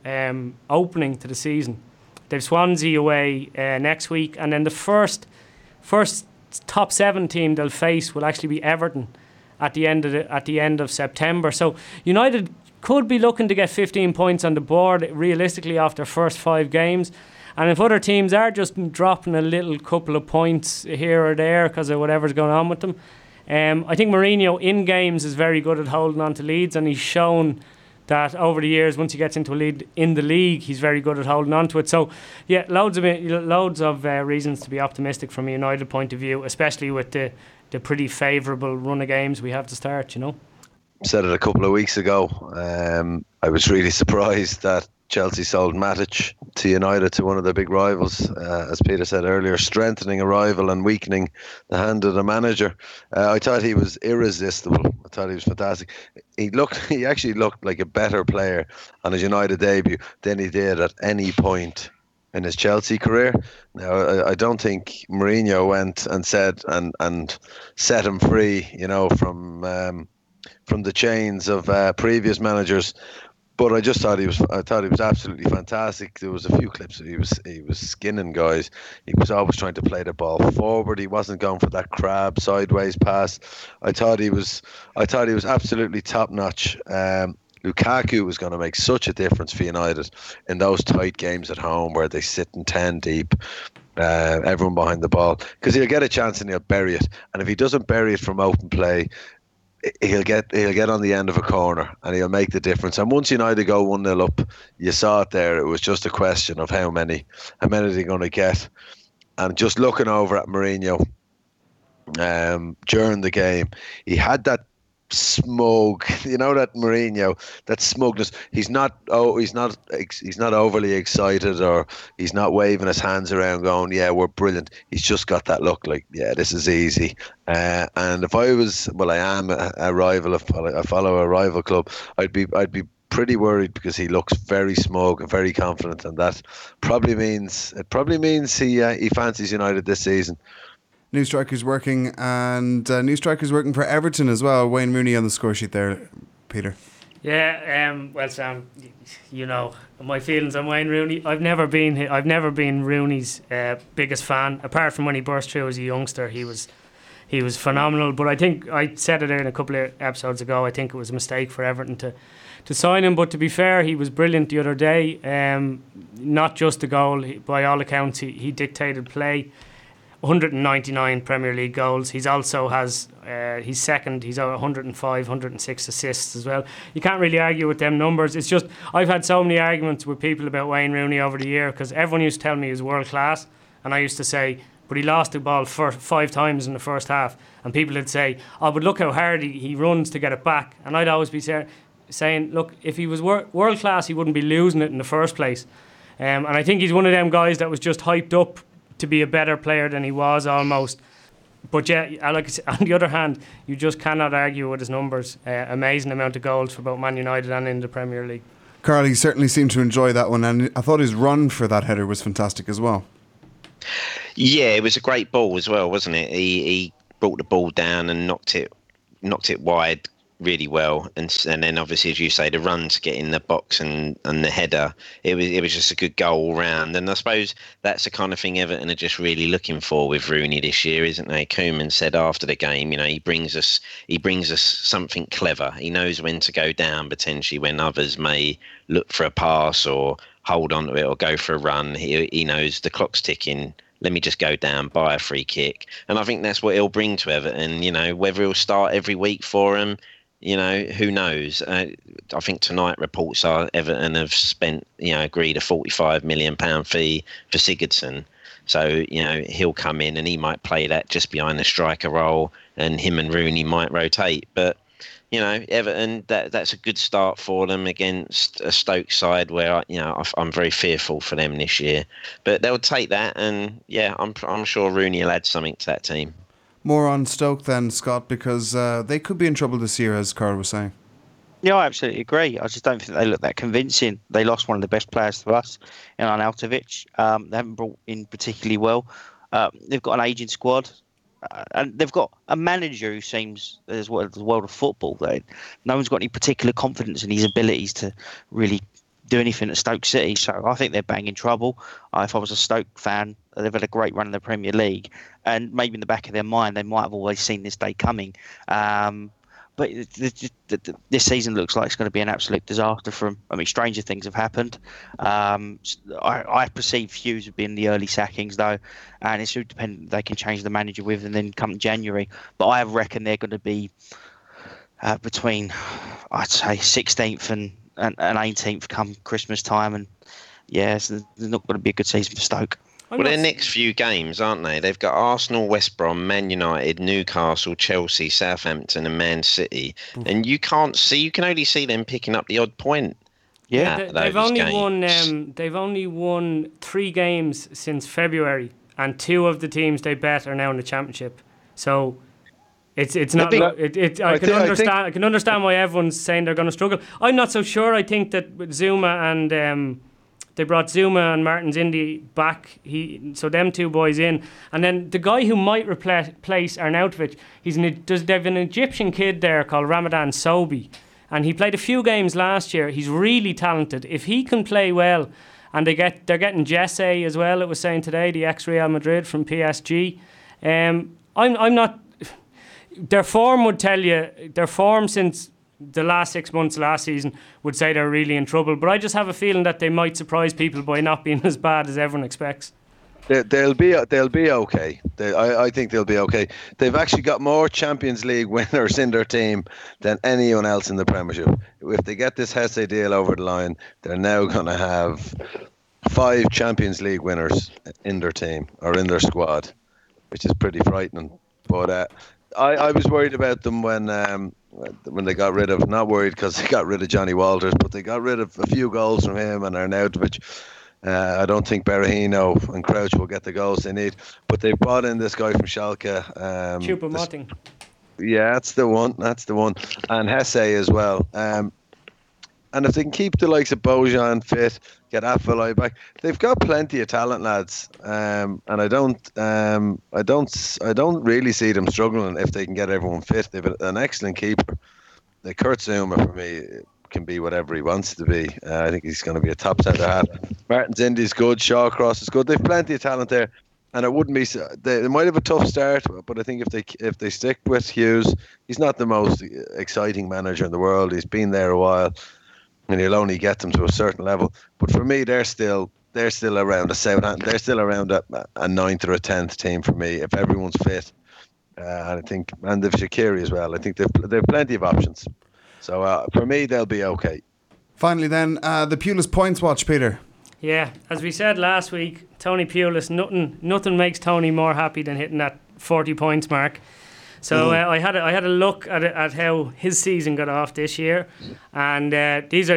opening to the season. They've Swansea away next week, and then the first top seven team they'll face will actually be Everton at the end of September. So United could be looking to get 15 points on the board realistically after first five games. And if other teams are just dropping a little couple of points here or there because of whatever's going on with them, I think Mourinho in games is very good at holding on to leads, and he's shown that over the years, once he gets into a lead in the league, he's very good at holding on to it. So, yeah, loads of reasons to be optimistic from a United point of view, especially with the pretty favourable run of games we have to start, you know. Said it a couple of weeks ago. I was really surprised that Chelsea sold Matic to United, to one of their big rivals. As Peter said earlier, strengthening a rival and weakening the hand of the manager. I thought he was irresistible. I thought he was fantastic. He actually looked like a better player on his United debut than he did at any point in his Chelsea career. Now, I don't think Mourinho went and said and set him free, you know, from the chains of previous managers. But I just thought I thought he was absolutely fantastic. There was a few clips. He was skinning guys. He was always trying to play the ball forward. He wasn't going for that crab sideways pass. I thought he was absolutely top notch. Lukaku was going to make such a difference for United in those tight games at home where they sit in 10 deep. Everyone behind the ball, because he'll get a chance and he'll bury it. And if he doesn't bury it from open play, he'll get on the end of a corner and he'll make the difference. And once United go 1-0 up, you saw it there. It was just a question of how many they're going to get. And just looking over at Mourinho during the game, he had that smug, you know, that Mourinho, that smugness. He's not overly excited, or he's not waving his hands around going, yeah, we're brilliant. He's just got that look like, yeah, this is easy. And if I was, well, I am a rival club, I'd be pretty worried, because he looks very smug and very confident, and that probably means he fancies United this season. New strikers working for Everton as well. Wayne Rooney on the score sheet there, Peter. Yeah, well, Sam, you know my feelings on Wayne Rooney. I've never been Rooney's biggest fan, apart from when he burst through as a youngster. He was phenomenal. But I think I said it in a couple of episodes ago. I think it was a mistake for Everton to sign him. But to be fair, he was brilliant the other day. Not just the goal. By all accounts, he dictated play. 199 Premier League goals. He's also has he's second. He's 105, 106 assists as well. You can't really argue with them numbers. It's just I've had so many arguments with people about Wayne Rooney over the year, because everyone used to tell me he was world class, and I used to say, but he lost the ball five times in the first half, and people would say, oh, but look how hard he runs to get it back, and I'd always be saying, look, if he was world class, he wouldn't be losing it in the first place, and I think he's one of them guys that was just hyped up to be a better player than he was almost. But yeah, like I said, on the other hand, you just cannot argue with his numbers. Amazing amount of goals for both Man United and in the Premier League. Carl, he certainly seemed to enjoy that one, and I thought his run for that header was fantastic as well. Yeah, it was a great ball as well, wasn't it? He brought the ball down and knocked it wide really well, and then obviously, as you say, the run to get in the box and the header, it was just a good goal all round. And I suppose that's the kind of thing Everton are just really looking for with Rooney this year, isn't they? Koeman said after the game, you know, he brings us something clever. He knows when to go down potentially when others may look for a pass or hold on to it or go for a run. He knows the clock's ticking let me just go down, buy a free kick. And I think that's what he'll bring to Everton, you know, whether he'll start every week for them, you know, who knows? I think tonight reports are Everton have spent, you know, agreed a £45 million fee for Sigurdsson. So, you know, he'll come in and he might play that just behind the striker role, and him and Rooney might rotate. But, you know, Everton, that's a good start for them against a Stoke side where, you know, I'm very fearful for them this year. But they'll take that, and, yeah, I'm sure Rooney will add something to that team. More on Stoke then, Scott, because they could be in trouble this year, as Carl was saying. Yeah, I absolutely agree. I just don't think they look that convincing. They lost one of the best players to us in Arnautovic. They haven't brought in particularly well. They've got an aging squad. And they've got a manager who seems, as well as the world of football, though, no one's got any particular confidence in his abilities to really do anything at Stoke City. So I think they're bang in trouble. If I was a Stoke fan, they've had a great run in the Premier League. And maybe in the back of their mind, they might have always seen this day coming. But this season looks like it's going to be an absolute disaster for them. I mean, stranger things have happened. I perceive Hughes have been the early sackings, though, and it's who dependent they can change the manager with, and then come January. But I reckon they're going to be between, I'd say, 16th and 18th come Christmas time. And, yeah, so there's not going to be a good season for Stoke. Well, their next few games, aren't they? They've got Arsenal, West Brom, Man United, Newcastle, Chelsea, Southampton and Man City. And you can only see them picking up the odd point. Yeah, they've only won three games since February, and two of the teams they bet are now in the Championship. So it's not. I can understand why everyone's saying they're going to struggle. I'm not so sure. I think that with Zuma and. They brought Zuma and Martins Indy back, so them two boys in. And then the guy who might replace Arnautovic, they have an Egyptian kid there called Ramadan Sobhi. And he played a few games last year. He's really talented. If he can play well, and they're getting Jesse as well, it was saying today, the ex-Real Madrid from PSG. I'm not... Their form would tell you, their form since... the last 6 months last season would say they're really in trouble, but I just have a feeling that they might surprise people by not being as bad as everyone expects. They'll be okay. I think they'll be okay. They've actually got more Champions League winners in their team than anyone else in the Premiership. If they get this Hesse deal over the line, they're now going to have 5 Champions League winners in their team or in their squad, which is pretty frightening. But I was worried about them when they got rid of, not worried because they got rid of Johnny Walters, but they got rid of a few goals from him and Arnautovic. I don't think Berahino and Crouch will get the goals they need, but they brought in this guy from Schalke. Choupo-Moting. Yeah, that's the one. And Hesse as well. And if they can keep the likes of Bojan fit, get Afellay back, they've got plenty of talent, lads. And I don't really see them struggling if they can get everyone fit. They've an excellent keeper. The Kurt Zouma for me can be whatever he wants to be. I think he's going to be a top centre half. Martins Indy's good. Shawcross is good. They've plenty of talent there, and it wouldn't be. They might have a tough start, but I think if they stick with Hughes, he's not the most exciting manager in the world. He's been there a while. And he'll only get them to a certain level. But for me, they're still around a seventh. They're still around a 9th or a 10th team for me if everyone's fit. And if Shaqiri as well, I think they've plenty of options. So for me, they'll be okay. Finally, then the Pulis points watch, Peter. Yeah, as we said last week, Tony Pulis. Nothing makes Tony more happy than hitting that 40 points mark. So I had a look at how his season got off this year, and these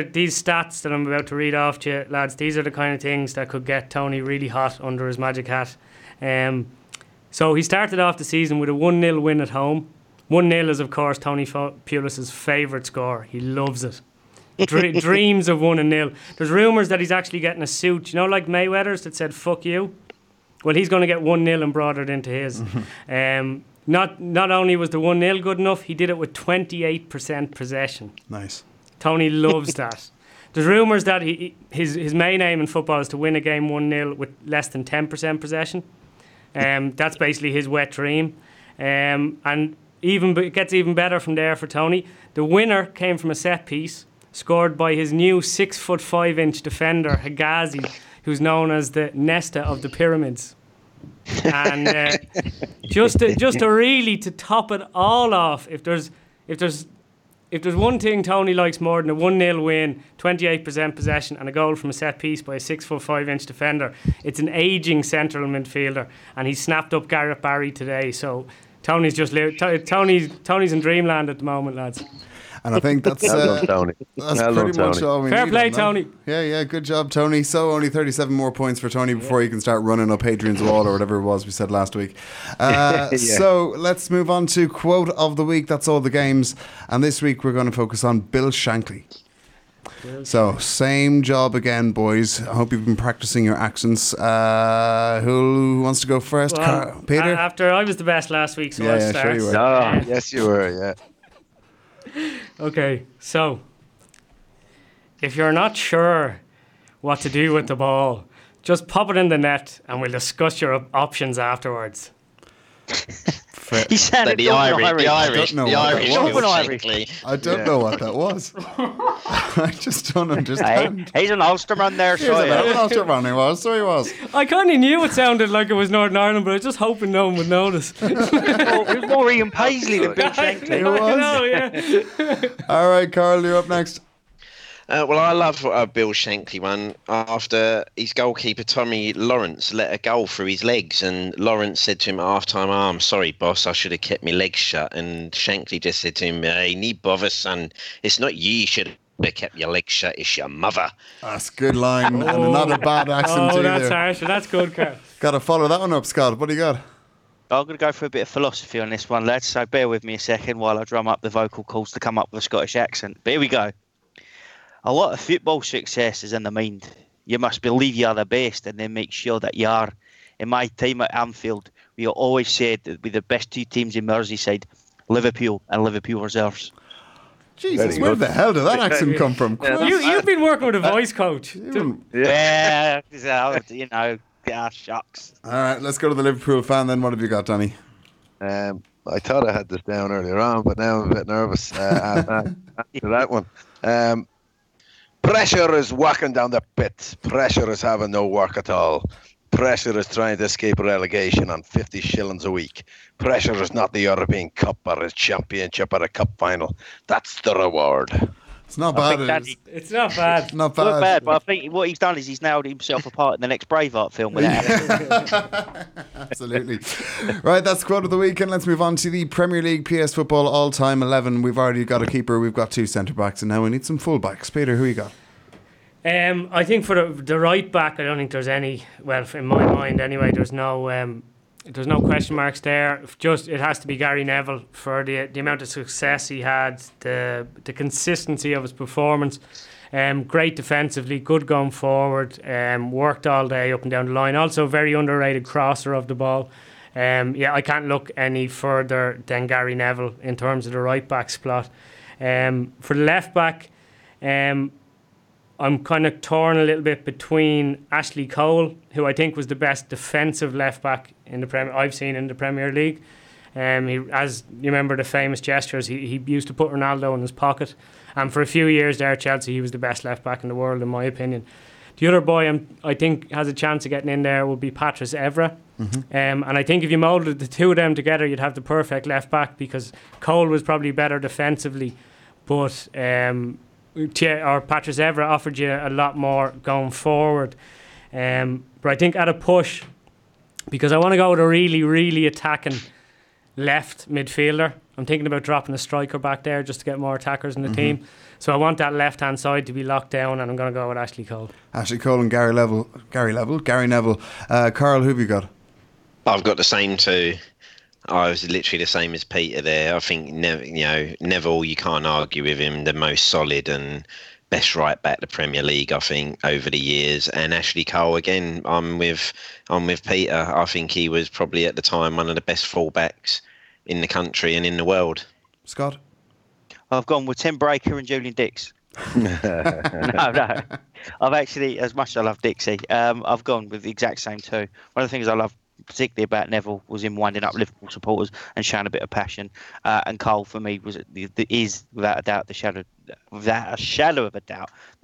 stats that I'm about to read off to you, lads, these are the kind of things that could get Tony really hot under his magic hat. So he started off the season with a 1-0 win at home. 1-0 is, of course, Tony Pulis's favourite score. He loves it. Dreams of 1-0. There's rumours that he's actually getting a suit, you know, like Mayweather's that said, fuck you? Well, he's going to get 1-0 embroidered into his. Not only was the 1-0 good enough, he did it with 28% possession. Nice. Tony loves that. There's rumours that his main aim in football is to win a game 1-0 with less than 10% possession. That's basically his wet dream. And it gets even better from there for Tony. The winner came from a set piece scored by his new 6'5" defender, Higazi, who's known as the Nesta of the Pyramids. And just to top it all off, if there's one thing Tony likes more than a 1-0 win, 28% possession and a goal from a set piece by a 6'5" defender, it's an ageing central midfielder, and he snapped up Gareth Barry today. So Tony's just Tony's in dreamland at the moment, lads. And I think that's pretty much all we need. Fair play, Tony. Yeah, good job, Tony. So only 37 more points for Tony before he can start running up Hadrian's Wall or whatever it was we said last week. So let's move on to Quote of the Week. That's all the games. And this week we're going to focus on Bill Shankly. So same job again, boys. I hope you've been practicing your accents. Who wants to go first? Well, Peter? After I was the best last week, so I'll start. Sure you were. Yes, you were, yeah. Okay, so if you're not sure what to do with the ball, just pop it in the net and we'll discuss your options afterwards. He sounded the Irish. I don't know what that was. I just don't understand. He's an Ulsterman there, he was. I kind of knew it sounded like it was Northern Ireland, but I was just hoping no one would notice. It was more Ian Paisley than Bill Shankly. It was. Yeah. All right, Carl, you're up next. Well, I love Bill Shankly one after his goalkeeper, Tommy Lawrence, let a goal through his legs. And Lawrence said to him at half-time, "Oh, I'm sorry, boss, I should have kept my legs shut." And Shankly just said to him, "Hey, nee bother, son. It's not you should have kept your legs shut, it's your mother." That's a good line. And another bad accent either. That's harsh. That's good, Carl. Got to follow that one up, Scott. What do you got? I'm going to go for a bit of philosophy on this one, lads. So bear with me a second while I drum up the vocal cords to come up with a Scottish accent. But here we go. "A lot of football success is in the mind. You must believe you are the best and then make sure that you are. In my time at Anfield, we always said that we're the best two teams in Merseyside, Liverpool and Liverpool Reserves." Jesus, where the hell did that accent come from? You've been working with a voice coach. Shucks. All right, let's go to the Liverpool fan then. What have you got, Danny? I thought I had this down earlier on, but now I'm a bit nervous after that one. Pressure is walking down the pit. Pressure is having no work at all. Pressure is trying to escape relegation on 50 shillings a week. Pressure is not the European Cup or a championship or a cup final. That's the reward. It's not bad. It's not bad. It's not bad. But I think what he's done is he's nailed himself apart in the next Braveheart film with that. Absolutely. Right, that's Quote of the Week. And let's move on to the Premier League PS Football All-Time 11. We've already got a keeper. We've got two centre-backs. And now we need some full-backs. Peter, who you got? I think for the right-back, I don't think there's any... Well, in my mind anyway, there's no question marks there. It has to be Gary Neville for the amount of success he had, the consistency of his performance. Great defensively, good going forward, worked all day up and down the line. Also very underrated crosser of the ball. I can't look any further than Gary Neville in terms of the right-back spot. For the left-back, I'm kind of torn a little bit between Ashley Cole, who I think was the best defensive left-back I've seen in the Premier League. He, as you remember the famous gestures, he used to put Ronaldo in his pocket. And for a few years there at Chelsea, he was the best left-back in the world, in my opinion. The other boy I think has a chance of getting in there would be Patrice Evra. Mm-hmm. And I think if you moulded the two of them together, you'd have the perfect left-back, because Cole was probably better defensively, but... Patrice Evra offered you a lot more going forward, but I think at a push, because I want to go with a really, really attacking left midfielder. I'm thinking about dropping a striker back there just to get more attackers in the team. So I want that left hand side to be locked down, and I'm going to go with Ashley Cole. Ashley Cole and Gary Neville. Carl, who have you got? I've got the same two. I was literally the same as Peter there. I think Neville, you can't argue with him, the most solid and best right back the Premier League, I think, over the years. And Ashley Cole, again, I'm with Peter. I think he was probably at the time one of the best fullbacks in the country and in the world. Scott? I've gone with Tim Breaker and Julian Dix. No. I've actually, as much as I love Dixie, I've gone with the exact same two. One of the things I love particularly about Neville was him winding up Liverpool supporters and showing a bit of passion. And Cole, for me, is without a doubt the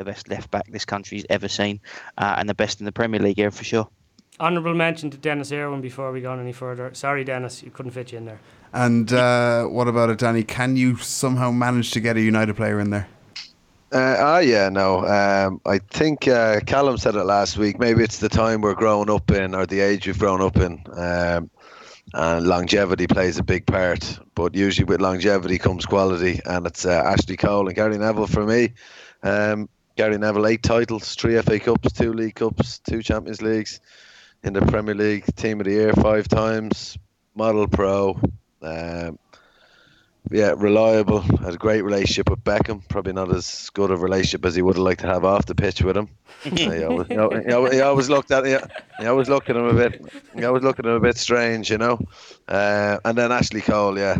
best left back this country's ever seen, and the best in the Premier League era for sure. Honourable mention to Dennis Irwin before we go on any further. Sorry, Dennis, you couldn't fit you in there. And what about it, Danny? Can you somehow manage to get a United player in there? I think Callum said it last week. Maybe it's the time we're growing up in, or the age we've grown up in. And longevity plays a big part. But usually with longevity comes quality. And it's Ashley Cole and Gary Neville for me. Gary Neville, 8 titles, 3 FA Cups, 2 League Cups, 2 Champions Leagues. In the Premier League, Team of the Year 5 times. Model pro. Reliable. Had a great relationship with Beckham. Probably not as good a relationship as he would have liked to have off the pitch with him. He always looked at him a bit strange, you know. And then Ashley Cole, yeah.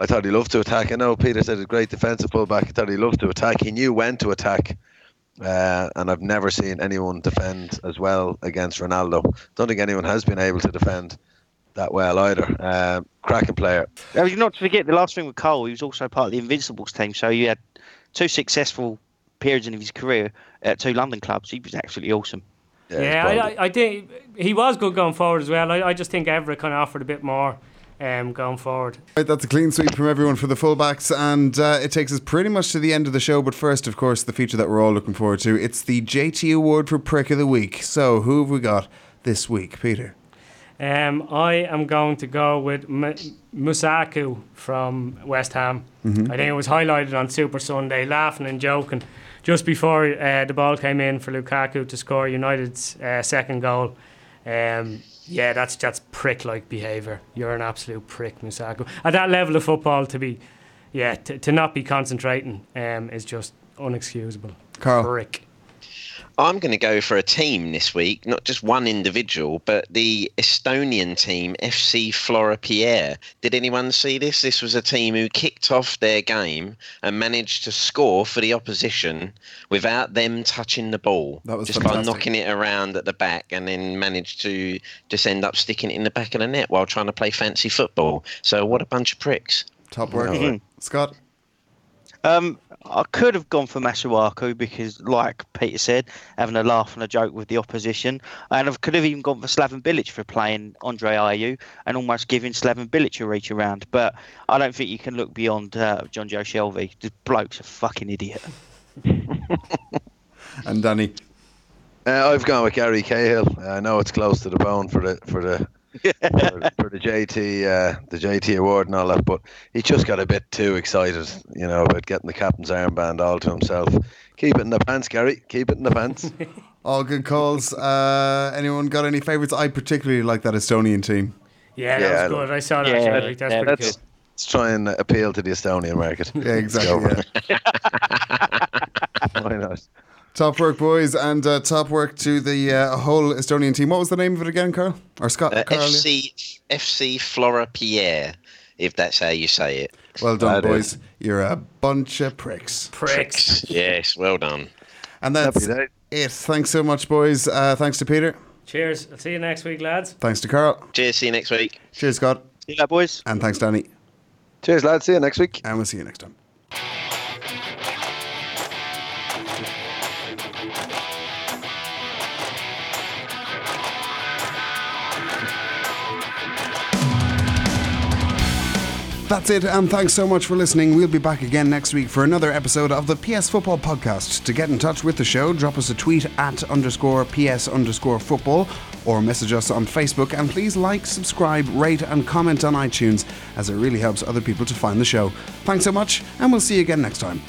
I thought he loved to attack. I know Peter said a great defensive fullback. I thought he loved to attack. He knew when to attack. And I've never seen anyone defend as well against Ronaldo. Don't think anyone has been able to defend that well either. Cracking player. Not to forget the last thing with Cole, he was also part of the Invincibles team, so he had 2 successful periods in his career at 2 London clubs. He was absolutely awesome. I think he was good going forward as well. I just think Everett kind of offered a bit more going forward. Right, that's a clean sweep from everyone for the fullbacks, and it takes us pretty much to the end of the show. But first, of course, the feature that we're all looking forward to, it's the JT Award for Prick of the Week. So who have we got this week, Peter? I am going to go with Musaku from West Ham. Mm-hmm. I think it was highlighted on Super Sunday, laughing and joking just before the ball came in for Lukaku to score United's second goal. That's prick-like behaviour. You're an absolute prick, Musaku. At that level of football, to not be concentrating is just unexcusable. Carl. Prick. I'm going to go for a team this week, not just one individual, but the Estonian team, FC Floripierre. Did anyone see this? This was a team who kicked off their game and managed to score for the opposition without them touching the ball. That was just fantastic. By knocking it around at the back, and then managed to just end up sticking it in the back of the net while trying to play fancy football. So what a bunch of pricks. Top work. Mm-hmm. Scott? I could have gone for Masuaku because, like Peter said, having a laugh and a joke with the opposition. And I could have even gone for Slaven Bilic for playing Andre Ayew and almost giving Slaven Bilic a reach around. But I don't think you can look beyond John Joe Shelby. The bloke's a fucking idiot. And Danny? I've gone with Gary Cahill. I know it's close to the bone for the JT award and all that, but he just got a bit too excited, you know, about getting the captain's armband all to himself. Keep it in the pants, Gary. Keep it in the pants. All good calls. Anyone got any favourites? I particularly like that Estonian team. Yeah, that was good. I saw that. That's pretty good. Let's try and appeal to the Estonian market. Yeah, exactly. Yeah. Why not? Top work, boys, and top work to the whole Estonian team. What was the name of it again, Carl? Or Scott? Carl, FC Floripierre, if that's how you say it. Well done, boys. You're a bunch of pricks. Yes, well done. And that's it. Thanks so much, boys. Thanks to Peter. Cheers. I'll see you next week, lads. Thanks to Carl. Cheers. See you next week. Cheers, Scott. See you later, boys. And thanks, Danny. Cheers, lads. See you next week. And we'll see you next time. That's it, and thanks so much for listening. We'll be back again next week for another episode of the PS Football Podcast. To get in touch with the show, drop us a tweet @PS_football or message us on Facebook, and please like, subscribe, rate and comment on iTunes, as it really helps other people to find the show. Thanks so much, and we'll see you again next time.